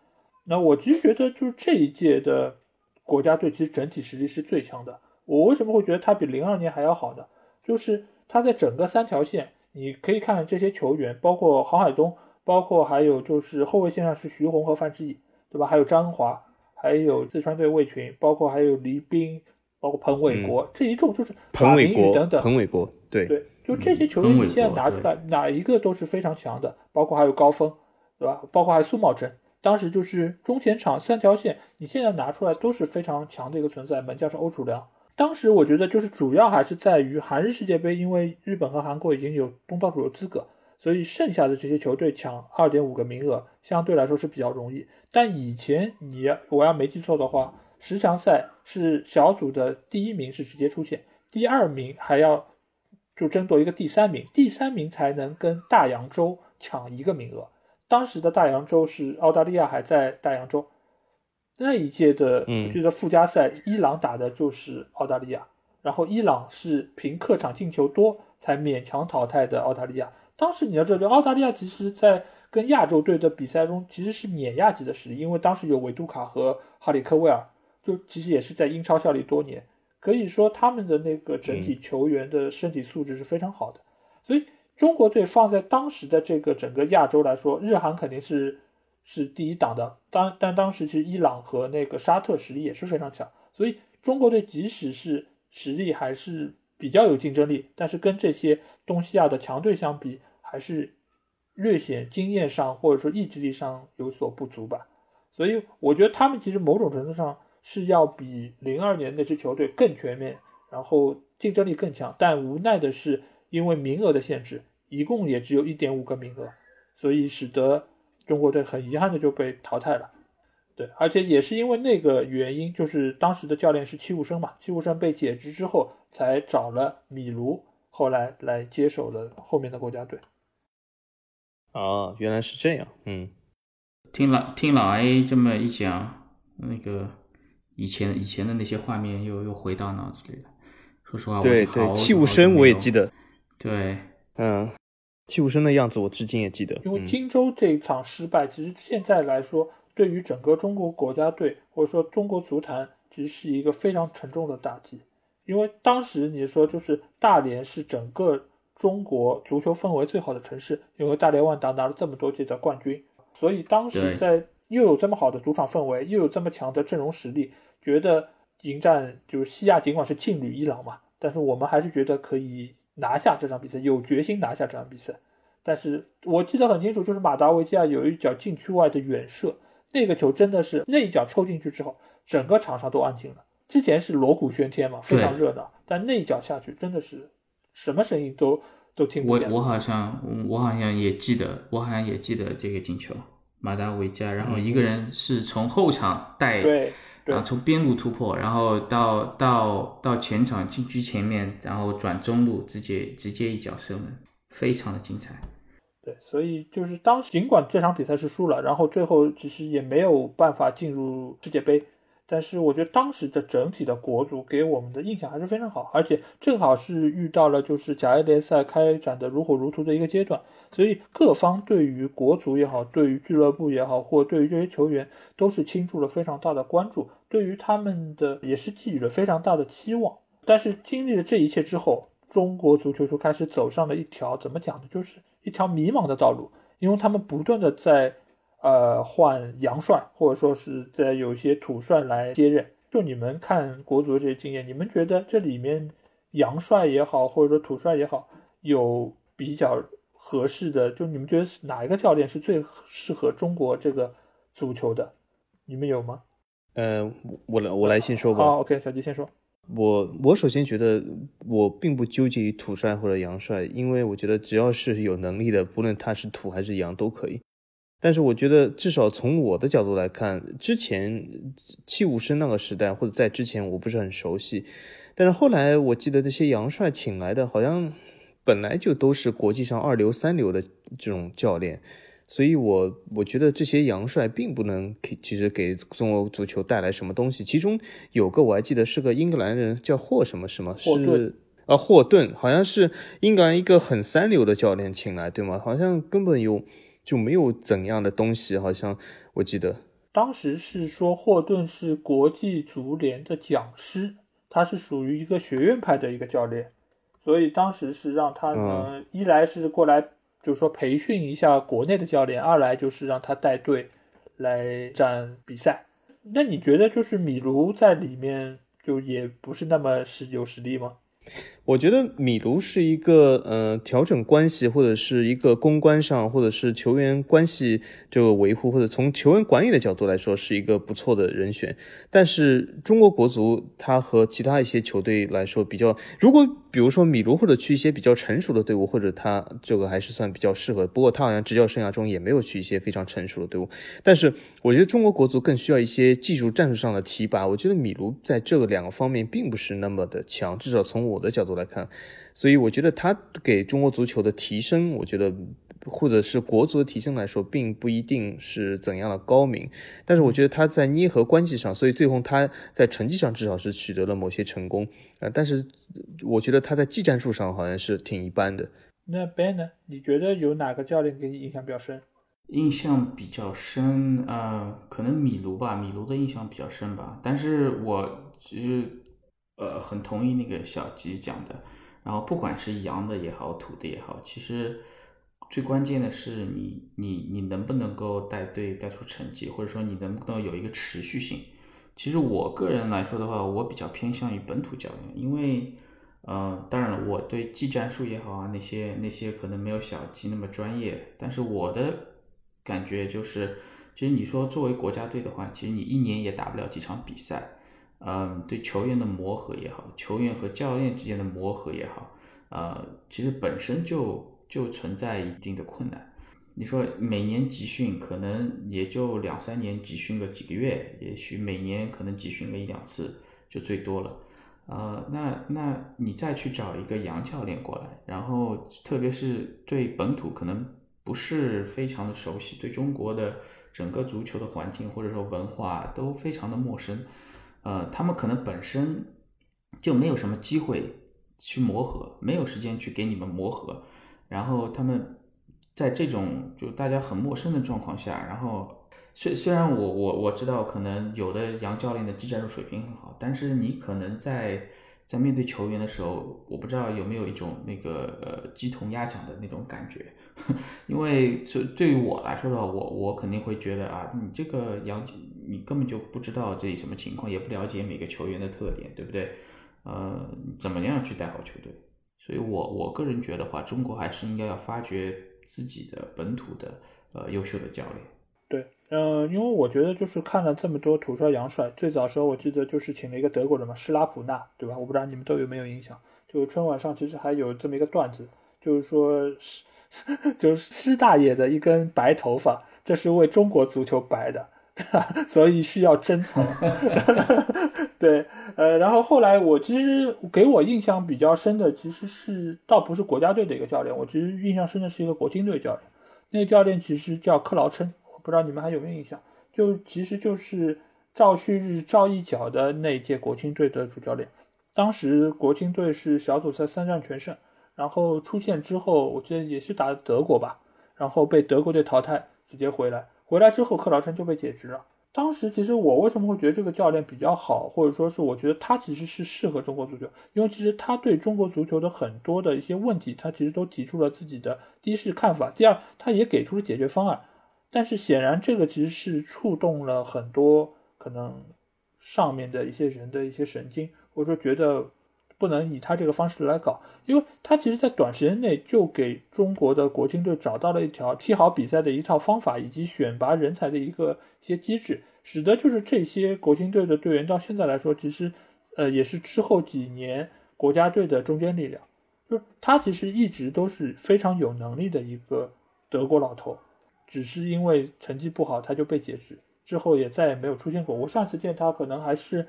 那我其实觉得就是这一届的国家队其实整体实力是最强的。我为什么会觉得他比零二年还要好呢？就是他在整个三条线。你可以看这些球员，包括郝海东，包括还有就是后卫线上是徐宏和范志毅，对吧？还有张华，还有四川队魏群，包括还有黎斌，包括彭伟国、嗯、这一众就是彭伟国等等。彭伟国，对对，就这些球员你现在拿出来，哪一个都是非常强的，包括还有高峰，对吧？包括还有苏茂贞，当时就是中前场三条线，你现在拿出来都是非常强的一个存在。门将是欧楚良。当时我觉得就是主要还是在于韩日世界杯，因为日本和韩国已经有东道主的资格，所以剩下的这些球队抢 二点五 个名额相对来说是比较容易。但以前你我要没记错的话，十强赛是小组的第一名是直接出线，第二名还要就争夺一个第三名，第三名才能跟大洋洲抢一个名额。当时的大洋洲是澳大利亚还在大洋洲，那一届的我记得附加赛伊朗打的就是澳大利亚，然后伊朗是凭客场进球多才勉强淘汰的澳大利亚。当时你要知道澳大利亚其实在跟亚洲队的比赛中其实是碾压级的实力，因为当时有维杜卡和哈里克威尔，就其实也是在英超效力多年，可以说他们的那个整体球员的身体素质是非常好的。所以中国队放在当时的这个整个亚洲来说，日韩肯定是是第一档的，当但当时其实伊朗和那个沙特实力也是非常强，所以中国队即使是实力还是比较有竞争力，但是跟这些东西亚的强队相比还是略显经验上或者说意志力上有所不足吧。所以我觉得他们其实某种程度上是要比零二年那支球队更全面，然后竞争力更强，但无奈的是因为名额的限制，一共也只有 一点五 个名额，所以使得中国队很遗憾的就被淘汰了。对，而且也是因为那个原因，就是当时的教练是戚务生嘛，戚务生被解职之后才找了米卢，后来来接手了后面的国家队。哦，原来是这样。嗯，听老听老 A 这么一讲，那个以前以前的那些画面又又回到脑子里了。说实话，对对，戚务生我也记得。对，嗯。戚务生的样子我至今也记得，因为荆州这一场失败、嗯、其实现在来说对于整个中国国家队或者说中国足坛其实是一个非常沉重的打击。因为当时你说就是大连是整个中国足球氛围最好的城市，因为大连万达拿了这么多届的冠军，所以当时在又有这么好的主场氛围，又有这么强的阵容实力，觉得迎战就是西亚，尽管是劲旅伊朗嘛，但是我们还是觉得可以拿下这场比赛，有决心拿下这场比赛。但是我记得很清楚，就是马达维基亚有一脚禁区外的远射，那个球真的是那一脚抽进去之后整个场上都安静了，之前是锣鼓喧天嘛，非常热闹，但那一脚下去真的是什么声音都都听不见。 我, 我好像我好像也记得我好像也记得这个进球，马达维基亚然后一个人是从后场带、嗯、对然后从边路突破，然后到到到前场禁区前面，然后转中路直接直接一脚射门，非常的精彩。对，所以就是当时尽管这场比赛是输了，然后最后其实也没有办法进入世界杯，但是我觉得当时的整体的国足给我们的印象还是非常好，而且正好是遇到了就是甲 A 联赛开展的如火如荼的一个阶段，所以各方对于国足也好，对于俱乐部也好，或对于这些球员都是倾注了非常大的关注，对于他们的也是寄予了非常大的期望。但是经历了这一切之后，中国足球就开始走上了一条怎么讲呢，就是一条迷茫的道路，因为他们不断的在呃，换洋帅，或者说是在有一些土帅来接任。就你们看国足这些经验，你们觉得这里面洋帅也好，或者说土帅也好，有比较合适的，就你们觉得哪一个教练是最适合中国这个足球的？你们有吗？呃，我我来先说吧。好 ，OK， 小吉先说。我我首先觉得我并不纠结于土帅或者洋帅，因为我觉得只要是有能力的，不论他是土还是洋都可以。但是我觉得至少从我的角度来看，之前戚务生那个时代或者在之前我不是很熟悉，但是后来我记得这些洋帅请来的好像本来就都是国际上二流三流的这种教练，所以我我觉得这些洋帅并不能其实给中国足球带来什么东西。其中有个我还记得是个英格兰人叫霍什么什么是啊霍顿，好像是英格兰一个很三流的教练请来，对吗？好像根本有就没有怎样的东西，好像我记得当时是说霍顿是国际足联的讲师，他是属于一个学院派的一个教练，所以当时是让他呢、嗯、一来是过来就是说培训一下国内的教练，二来就是让他带队来战比赛。那你觉得就是米卢在里面就也不是那么是有实力吗？我觉得米卢是一个呃调整关系或者是一个公关上或者是球员关系就维护或者从球员管理的角度来说是一个不错的人选，但是中国国足他和其他一些球队来说比较，如果比如说米卢或者去一些比较成熟的队伍，或者他这个还是算比较适合，不过他好像执教生涯中也没有去一些非常成熟的队伍，但是我觉得中国国足更需要一些技术战术上的提拔，我觉得米卢在这个两个方面并不是那么的强，至少从我的角度来看，所以我觉得他给中国足球的提升我觉得或者是国足的体系来说并不一定是怎样的高明，但是我觉得他在捏合关系上，所以最后他在成绩上至少是取得了某些成功、呃、但是我觉得他在技战术上好像是挺一般的。那 Ben 呢，你觉得有哪个教练给你印象比较深？印象比较深呃，可能米卢吧，米卢的印象比较深吧，但是我其实呃很同意那个小吉讲的，然后不管是洋的也好，土的也好，其实最关键的是你你你能不能够带队带出成绩，或者说你能不能有一个持续性。其实我个人来说的话，我比较偏向于本土教练，因为呃，当然了，我对技战术也好啊，那些那些可能没有小鸡那么专业，但是我的感觉就是，其实你说作为国家队的话，其实你一年也打不了几场比赛，嗯，对球员的磨合也好，球员和教练之间的磨合也好，呃，其实本身就。就存在一定的困难。你说每年集训可能也就两三年集训个几个月，也许每年可能集训个一两次就最多了。呃，那那你再去找一个洋教练过来，然后特别是对本土可能不是非常的熟悉，对中国的整个足球的环境或者说文化都非常的陌生，呃，他们可能本身就没有什么机会去磨合，没有时间去给你们磨合。然后他们在这种就大家很陌生的状况下，然后虽虽然我我我知道可能有的洋教练的技战术水平很好，但是你可能在在面对球员的时候，我不知道有没有一种那个呃鸡同鸭讲的那种感觉，因为对对于我来说的话，我我肯定会觉得啊，你这个洋你根本就不知道这里什么情况，也不了解每个球员的特点，对不对？呃，怎么样去带好球队？所以我我个人觉得话，中国还是应该要发掘自己的本土的呃优秀的教练。对，嗯、呃，因为我觉得就是看了这么多土帅洋帅，最早时候我记得就是请了一个德国人嘛，施拉普纳，对吧？我不知道你们都有没有印象？就春晚上其实还有这么一个段子，就是说施就是施大爷的一根白头发，这是为中国足球白的。所以是要珍藏。对，呃，然后后来我其实给我印象比较深的其实是倒不是国家队的一个教练，我其实印象深的是一个国青队教练，那个教练其实叫克劳琛，我不知道你们还有没有印象，就其实就是赵旭日赵一角的那一届国青队的主教练。当时国青队是小组赛三战全胜，然后出线之后我记得也是打德国吧，然后被德国队淘汰直接回来，回来之后克劳琛就被解职了。当时其实我为什么会觉得这个教练比较好，或者说是我觉得他其实是适合中国足球，因为其实他对中国足球的很多的一些问题他其实都提出了自己的第一是看法，第二他也给出了解决方案，但是显然这个其实是触动了很多可能上面的一些人的一些神经，或者说觉得不能以他这个方式来搞，因为他其实在短时间内就给中国的国青队找到了一条踢好比赛的一套方法，以及选拔人才的一个一些机制，使得就是这些国青队的队员到现在来说其实呃，也是之后几年国家队的中坚力量，就是他其实一直都是非常有能力的一个德国老头，只是因为成绩不好他就被解职，之后也再也没有出现过。我上次见他可能还是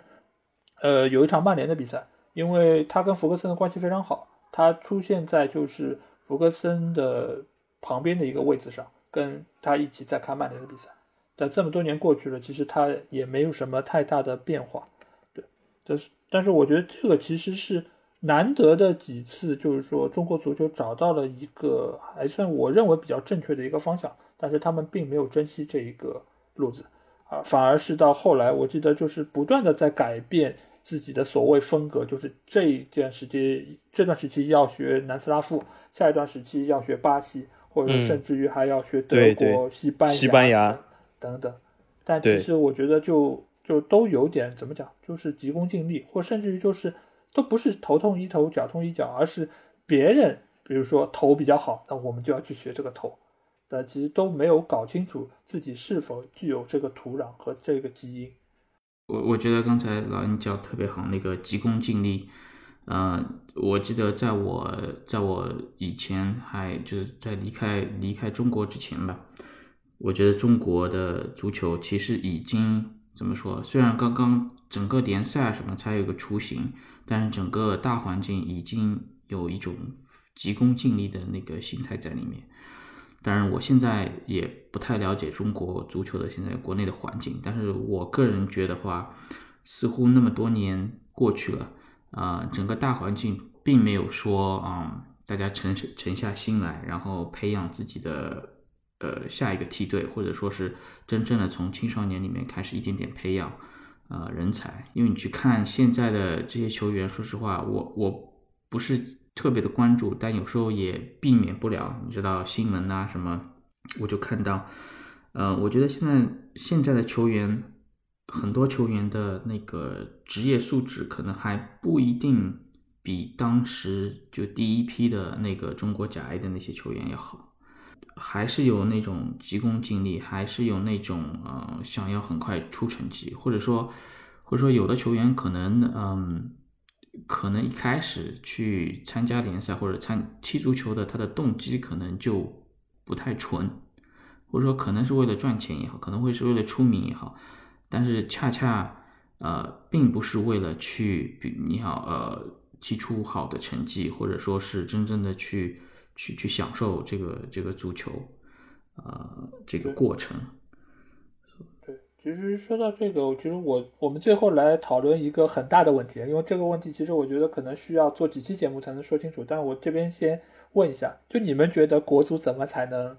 呃，有一场曼联的比赛，因为他跟福格森的关系非常好，他出现在就是福格森的旁边的一个位置上，跟他一起在看曼联的比赛。但这么多年过去了，其实他也没有什么太大的变化。对，但是但是我觉得这个其实是难得的几次，就是说中国足球找到了一个还算我认为比较正确的一个方向，但是他们并没有珍惜这一个路子啊，反而是到后来我记得就是不断的在改变自己的所谓风格，就是这一段时期这段时期要学南斯拉夫，下一段时期要学巴西，或者甚至于还要学德国、嗯、对对西班牙, 西班牙 等, 等等。但其实我觉得就就都有点怎么讲，就是急功近利，或甚至于就是都不是头痛医头脚痛医脚，而是别人比如说头比较好，那我们就要去学这个头，但其实都没有搞清楚自己是否具有这个土壤和这个基因。我我觉得刚才老鹰讲特别好，那个急功近利，呃，我记得在我在我以前还就是在离开离开中国之前吧，我觉得中国的足球其实已经怎么说，虽然刚刚整个联赛什么才有个雏形，但是整个大环境已经有一种急功近利的那个心态在里面。当然我现在也不太了解中国足球的现在国内的环境，但是我个人觉得话，似乎那么多年过去了，呃、整个大环境并没有说、嗯、大家 沉, 沉下心来然后培养自己的呃下一个梯队，或者说是真正的从青少年里面开始一点点培养呃人才。因为你去看现在的这些球员，说实话我我不是特别的关注，但有时候也避免不了，你知道新闻啊什么我就看到，呃我觉得现在现在的球员，很多球员的那个职业素质可能还不一定比当时就第一批的那个中国甲 A 的那些球员要好，还是有那种急功近利，还是有那种呃想要很快出成绩，或者说或者说有的球员可能嗯、呃、可能一开始去参加联赛或者参踢足球的他的动机可能就不太纯，或者说可能是为了赚钱也好，可能会是为了出名也好，但是恰恰呃并不是为了去比你好呃踢出好的成绩，或者说是真正的去。去去享受这个这个足球，呃，这个过程。对，其实说到这个，其实我我们最后来讨论一个很大的问题，因为这个问题其实我觉得可能需要做几期节目才能说清楚。但我这边先问一下，就你们觉得国足怎么才能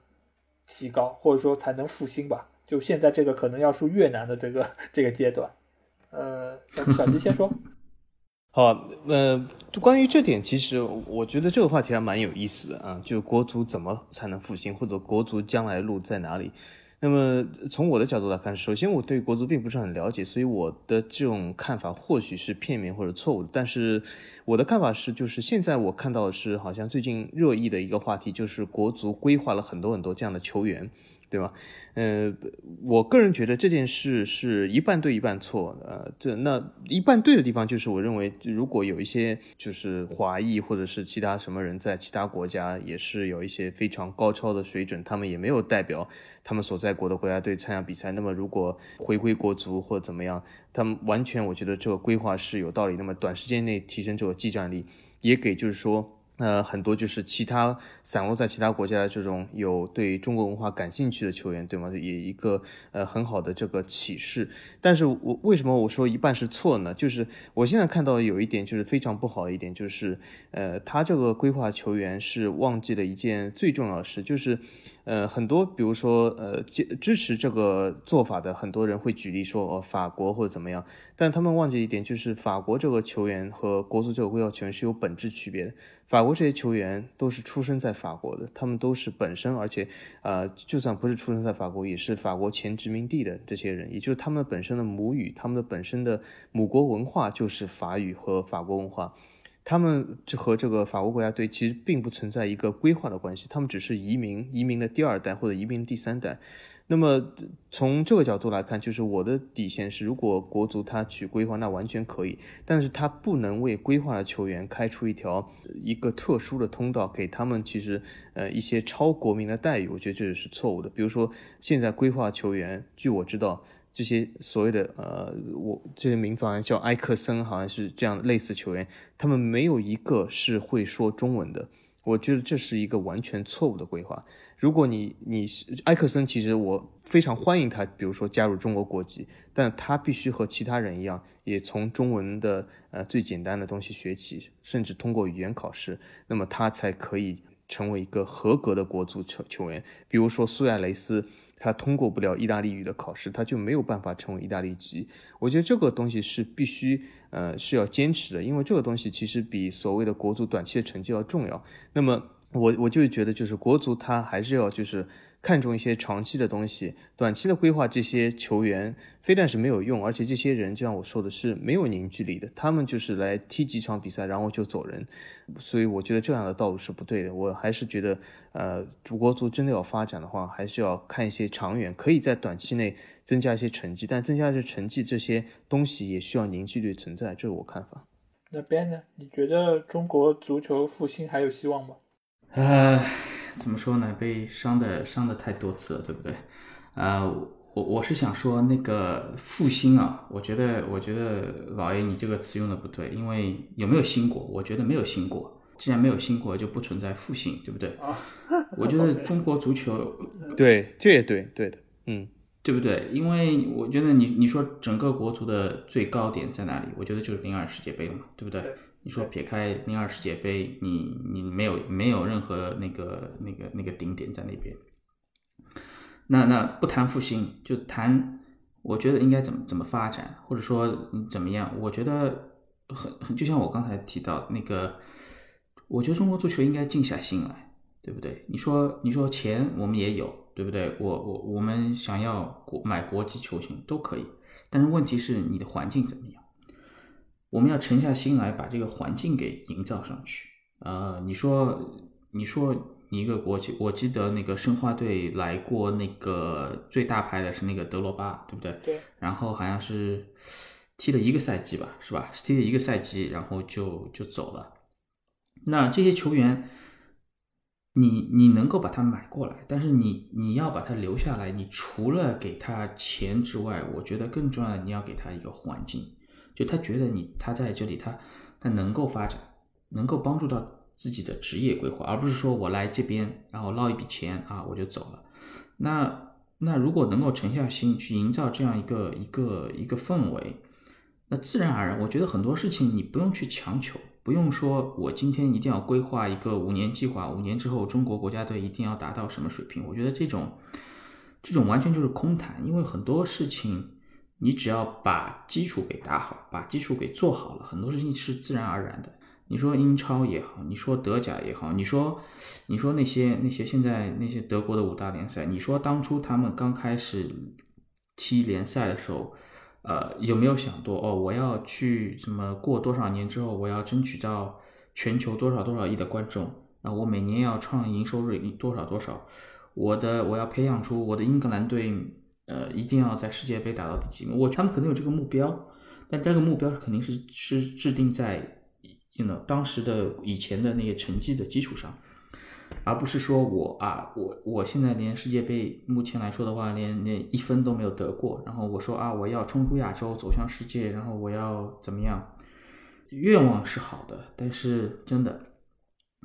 提高，或者说才能复兴吧？就现在这个可能要输越南的这个这个阶段，呃，小吉先说。好，呃，关于这点，其实我觉得这个话题还蛮有意思的啊，就国足怎么才能复兴，或者国足将来路在哪里？那么从我的角度来看，首先我对国足并不是很了解，所以我的这种看法或许是片面或者错误的。但是我的看法是，就是现在我看到的是，好像最近热议的一个话题，就是国足规划了很多很多这样的球员。对吧？呃，我个人觉得这件事是一半对一半错。呃，这那一半对的地方就是，我认为如果有一些就是华裔或者是其他什么人在其他国家也是有一些非常高超的水准，他们也没有代表他们所在国的国家队参加比赛。那么如果回归国足或怎么样，他们完全我觉得这个规划是有道理。那么短时间内提升这个技战力，也给就是说。呃，很多就是其他散落在其他国家的这种有对中国文化感兴趣的球员，对吗？也一个呃很好的这个启示。但是我为什么我说一半是错呢？就是我现在看到有一点就是非常不好的一点，就是呃他这个规划球员是忘记了一件最重要的事，就是呃很多比如说呃支持这个做法的很多人会举例说哦法国或者怎么样，但他们忘记一点，就是法国这个球员和国足这个规划球员是有本质区别的。法国这些球员都是出生在法国的，他们都是本身，而且呃，就算不是出生在法国，也是法国前殖民地的这些人，也就是他们本身的母语，他们的本身的母国文化就是法语和法国文化。他们和这个法国国家队其实并不存在一个规划的关系，他们只是移民，移民的第二代或者移民第三代。那么从这个角度来看，就是我的底线是，如果国足他去规划，那完全可以，但是他不能为规划的球员开出一条一个特殊的通道，给他们其实呃一些超国民的待遇，我觉得这是错误的。比如说现在规划球员，据我知道，这些所谓的呃，我这些名字好像叫埃克森，好像是这样类似球员，他们没有一个是会说中文的。我觉得这是一个完全错误的规划。如果你你埃克森，其实我非常欢迎他，比如说加入中国国籍，但他必须和其他人一样，也从中文的呃最简单的东西学起，甚至通过语言考试，那么他才可以成为一个合格的国足球球员。比如说苏亚雷斯，他通过不了意大利语的考试，他就没有办法成为意大利籍。我觉得这个东西是必须呃是要坚持的，因为这个东西其实比所谓的国足短期的成绩要重要。那么我我就觉得，就是国足他还是要就是看重一些长期的东西，短期的规划这些球员非但是没有用，而且这些人就像我说的是没有凝聚力的，他们就是来踢几场比赛然后就走人，所以我觉得这样的道路是不对的。我还是觉得呃，国足真的要发展的话，还是要看一些长远，可以在短期内增加一些成绩，但增加一些成绩这些东西也需要凝聚力存在，这是我看法。那Ben呢？你觉得中国足球复兴还有希望吗？呃，怎么说呢？被伤的伤的太多次了，对不对？呃，我我是想说那个复兴啊，我觉得我觉得老爷你这个词用的不对，因为有没有兴过？我觉得没有兴过。既然没有兴国就不存在复兴，对不对？啊，我觉得中国足球对，这也对，对的，嗯，对不对？因为我觉得你你说整个国足的最高点在哪里，我觉得就是零二世界杯了嘛，对不对？对，你说撇开零二世界杯，你你没有没有任何那个那个那个顶点在那边。那那不谈复兴，就谈我觉得应该怎么怎么发展，或者说怎么样？我觉得很很就像我刚才提到那个，我觉得中国足球应该静下心来，对不对？你说你说钱我们也有，对不对？我我我们想要买国际球星都可以，但是问题是你的环境怎么样？我们要沉下心来把这个环境给营造上去。呃，你说你说。你一个国际，我记得那个申花队来过，那个最大牌的是那个德罗巴，对不对？对。然后好像是踢了一个赛季吧，是吧？踢了一个赛季，然后就就走了。那这些球员，你你能够把他买过来，但是你你要把他留下来，你除了给他钱之外，我觉得更重要的你要给他一个环境，就他觉得你他在这里，他他能够发展，能够帮助到自己的职业规划，而不是说我来这边然后捞一笔钱啊我就走了。那那如果能够沉下心去营造这样一个一个一个氛围，那自然而然我觉得很多事情你不用去强求，不用说我今天一定要规划一个五年计划，五年之后中国国家队一定要达到什么水平，我觉得这种这种完全就是空谈。因为很多事情你只要把基础给打好，把基础给做好了，很多事情是自然而然的。你说英超也好，你说德甲也好，你说你说那些那些现在那些德国的五大联赛，你说当初他们刚开始踢联赛的时候，呃，有没有想过哦，我要去什么过多少年之后，我要争取到全球多少多少亿的观众，那我每年要创营收入多少多少，我的我要培养出我的英格兰队，呃，一定要在世界杯打到第几名，我他们可能有这个目标，但这个目标肯定是是制定在You know, 当时的以前的那些成绩的基础上，而不是说我啊我我现在连世界杯目前来说的话连连一分都没有得过，然后我说啊我要冲出亚洲走向世界，然后我要怎么样。愿望是好的，但是真的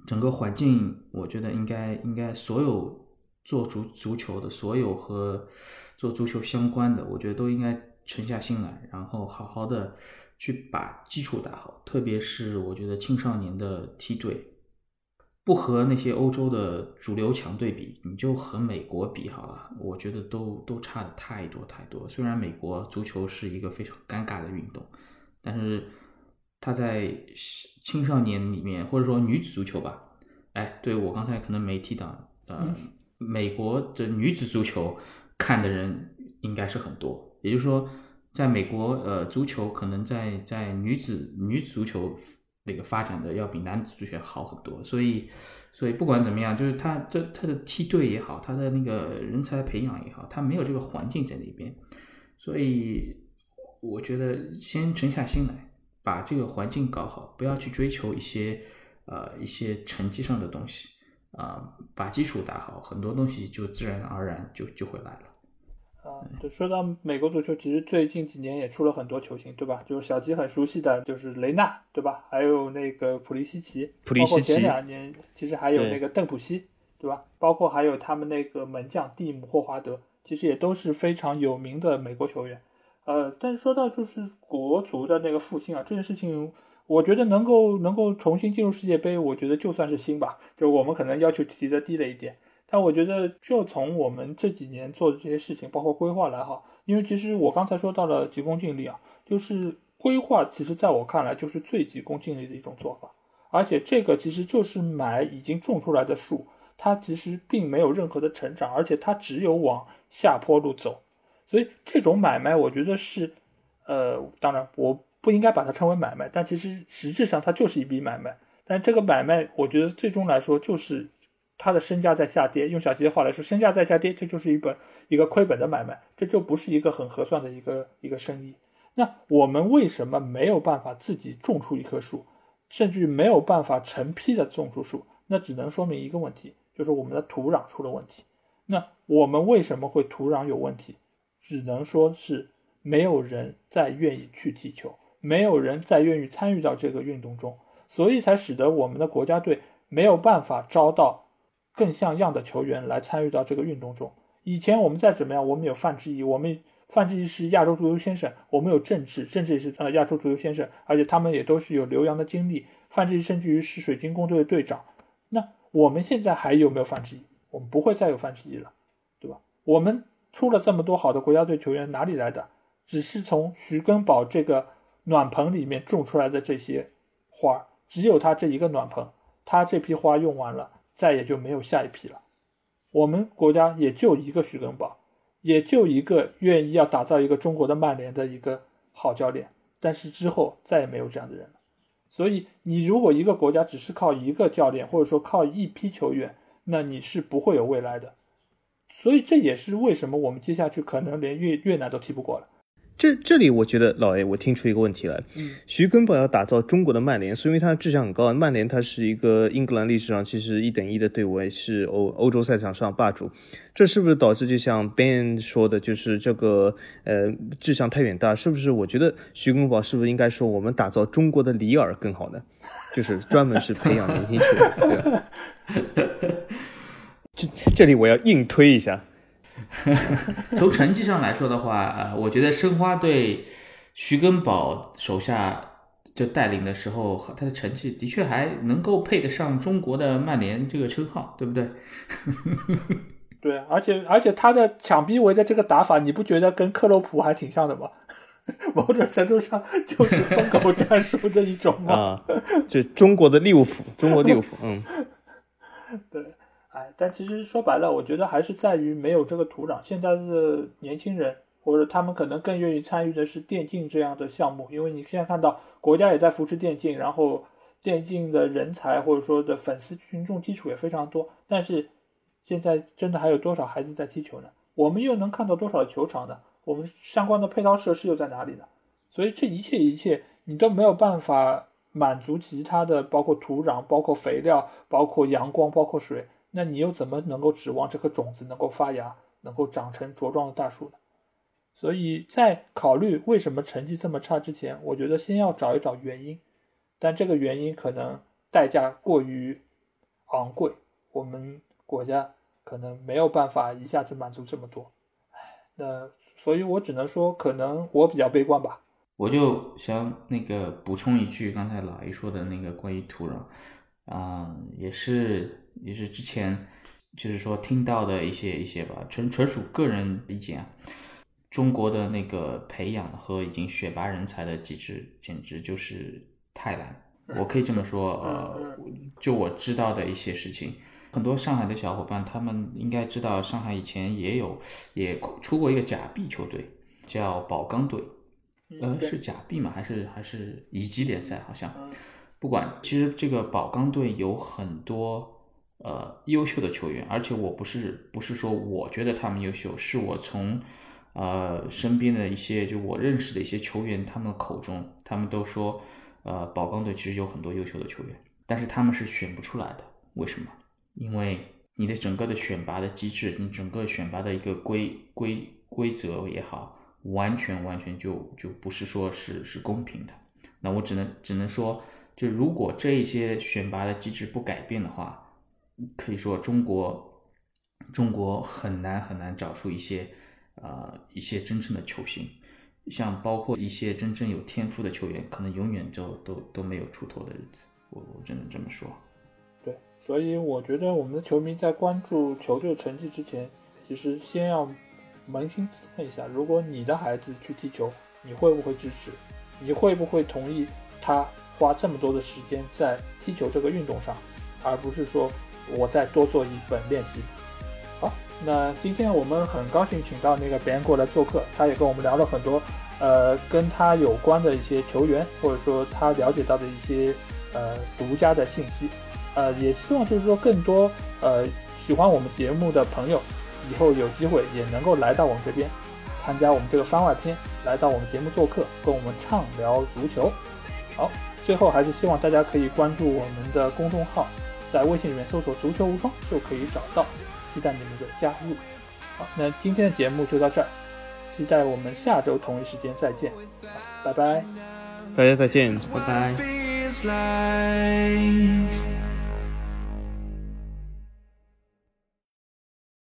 整个环境我觉得应该应该所有做足足球的，所有和做足球相关的，我觉得都应该沉下心来，然后好好的去把基础打好。特别是我觉得青少年的梯队不和那些欧洲的主流强队比，你就和美国比好了，我觉得都都差的太多太多。虽然美国足球是一个非常尴尬的运动，但是它在青少年里面，或者说女子足球吧，哎，对，我刚才可能没提到，呃，嗯、美国的女子足球看的人应该是很多，也就是说在美国，呃，足球可能在在女子女子足球那个发展的要比男子足球好很多，所以所以不管怎么样，就是他这他的梯队也好，他的那个人才培养也好，他没有这个环境在那边，所以我觉得先沉下心来，把这个环境搞好，不要去追求一些呃一些成绩上的东西啊、呃，把基础打好，很多东西就自然而然就就会来了。嗯，就说到美国足球，其实最近几年也出了很多球星，对吧？就是小鸡很熟悉的，就是雷纳，对吧？还有那个普利西奇，普利西奇，包括前两年其实还有那个邓普西，对吧？包括还有他们那个门将蒂姆霍华德，其实也都是非常有名的美国球员。呃，但是说到就是国足的那个复兴啊，这件事情，我觉得能够能够重新进入世界杯，我觉得就算是新吧，就我们可能要求提的低了一点。但我觉得就从我们这几年做的这些事情包括规划来哈，因为其实我刚才说到了急功近利啊，就是规划其实在我看来就是最急功近利的一种做法，而且这个其实就是买已经种出来的树，它其实并没有任何的成长，而且它只有往下坡路走，所以这种买卖我觉得是呃，当然我不应该把它称为买卖，但其实实质上它就是一笔买卖，但这个买卖我觉得最终来说就是他的身价在下跌，用小鸡的话来说，身价在下跌，这就是一本一个亏本的买卖，这就不是一个很合算的一个一个生意。那我们为什么没有办法自己种出一棵树，甚至没有办法成批的种出树？那只能说明一个问题，就是我们的土壤出了问题。那我们为什么会土壤有问题？只能说是没有人再愿意去踢球，没有人再愿意参与到这个运动中。所以才使得我们的国家队没有办法招到更像样的球员来参与到这个运动中。以前我们再怎么样，我们有范志毅，我们范志毅是亚洲足球先生，我们有郑智，郑智也是、呃、亚洲足球先生，而且他们也都是有留洋的经历，范志毅甚至于是水晶宫队的队长。那我们现在还有没有范志毅？我们不会再有范志毅了，对吧？我们出了这么多好的国家队球员，哪里来的？只是从徐根宝这个暖棚里面种出来的这些花，只有他这一个暖棚，他这批花用完了，再也就没有下一批了。我们国家也就一个徐根宝，也就一个愿意要打造一个中国的曼联的一个好教练，但是之后再也没有这样的人了。所以你如果一个国家只是靠一个教练，或者说靠一批球员，那你是不会有未来的。所以这也是为什么我们接下去可能连越越南都踢不过了。这这里我觉得老 A 我听出一个问题来，徐根宝要打造中国的曼联，所以因为他的质量很高，曼联他是一个英格兰历史上其实一等一的队伍，是欧欧洲赛场上霸主，这是不是导致就像 Ben 说的，就是这个呃志向太远大？是不是我觉得徐根宝是不是应该说我们打造中国的里尔更好呢？就是专门是培养年轻球员，对吧？这这里我要硬推一下。从成绩上来说的话，呃，我觉得申花队徐根宝手下就带领的时候，他的成绩的确还能够配得上中国的曼联这个称号，对不对？对，而且而且他的抢逼围的这个打法，你不觉得跟克洛普还挺像的吗？某种程度上就是疯狗战术的一种嘛。啊，就中国的利物浦，中国利物浦，嗯，对。但其实说白了，我觉得还是在于没有这个土壤。现在的年轻人，或者他们可能更愿意参与的是电竞这样的项目，因为你现在看到国家也在扶持电竞，然后电竞的人才或者说的粉丝群众基础也非常多。但是现在真的还有多少孩子在踢球呢？我们又能看到多少球场呢？我们相关的配套设施又在哪里呢？所以这一切一切你都没有办法满足其他的，包括土壤，包括肥料，包括阳光，包括水，那你又怎么能够指望这颗种子能够发芽，能够长成茁壮的大树呢？所以在考虑为什么成绩这么差之前，我觉得先要找一找原因，但这个原因可能代价过于昂贵，我们国家可能没有办法一下子满足这么多。那所以我只能说可能我比较悲观吧。我就想那个补充一句刚才老爷说的那个关于土壤啊、嗯，也是也是之前就是说听到的一些一些吧，纯纯属个人意见啊。中国的那个培养和已经选拔人才的机制简直就是太烂，我可以这么说。呃，就我知道的一些事情，很多上海的小伙伴他们应该知道，上海以前也有也出过一个假币球队，叫宝钢队，呃，是假币吗？还是还是乙级联赛好像。不管，其实这个宝钢队有很多呃优秀的球员，而且我不是不是说我觉得他们优秀，是我从呃身边的一些就我认识的一些球员他们口中，他们都说呃宝钢队其实有很多优秀的球员，但是他们是选不出来的。为什么？因为你的整个的选拔的机制，你整个选拔的一个规规规则也好，完全完全就就不是说是是公平的。那我只能只能说，就如果这一些选拔的机制不改变的话，可以说中国中国很难很难找出一些呃一些真正的球星，像包括一些真正有天赋的球员，可能永远就都都没有出头的日子。我我真的这么说。对，所以我觉得我们的球迷在关注球队成绩之前，其实先要扪心自问一下：如果你的孩子去踢球，你会不会支持？你会不会同意他花这么多的时间在踢球这个运动上，而不是说我再多做一本练习。好，那今天我们很高兴请到那个 Ben 过来做客，他也跟我们聊了很多呃，跟他有关的一些球员，或者说他了解到的一些呃独家的信息。呃，也希望就是说更多呃喜欢我们节目的朋友，以后有机会也能够来到我们这边，参加我们这个番外篇，来到我们节目做客，跟我们畅聊足球。好，最后还是希望大家可以关注我们的公众号，在微信里面搜索足球无双就可以找到，期待你们的加入。好，那今天的节目就到这儿，期待我们下周同一时间再见。拜拜，大家再见，拜拜。it's like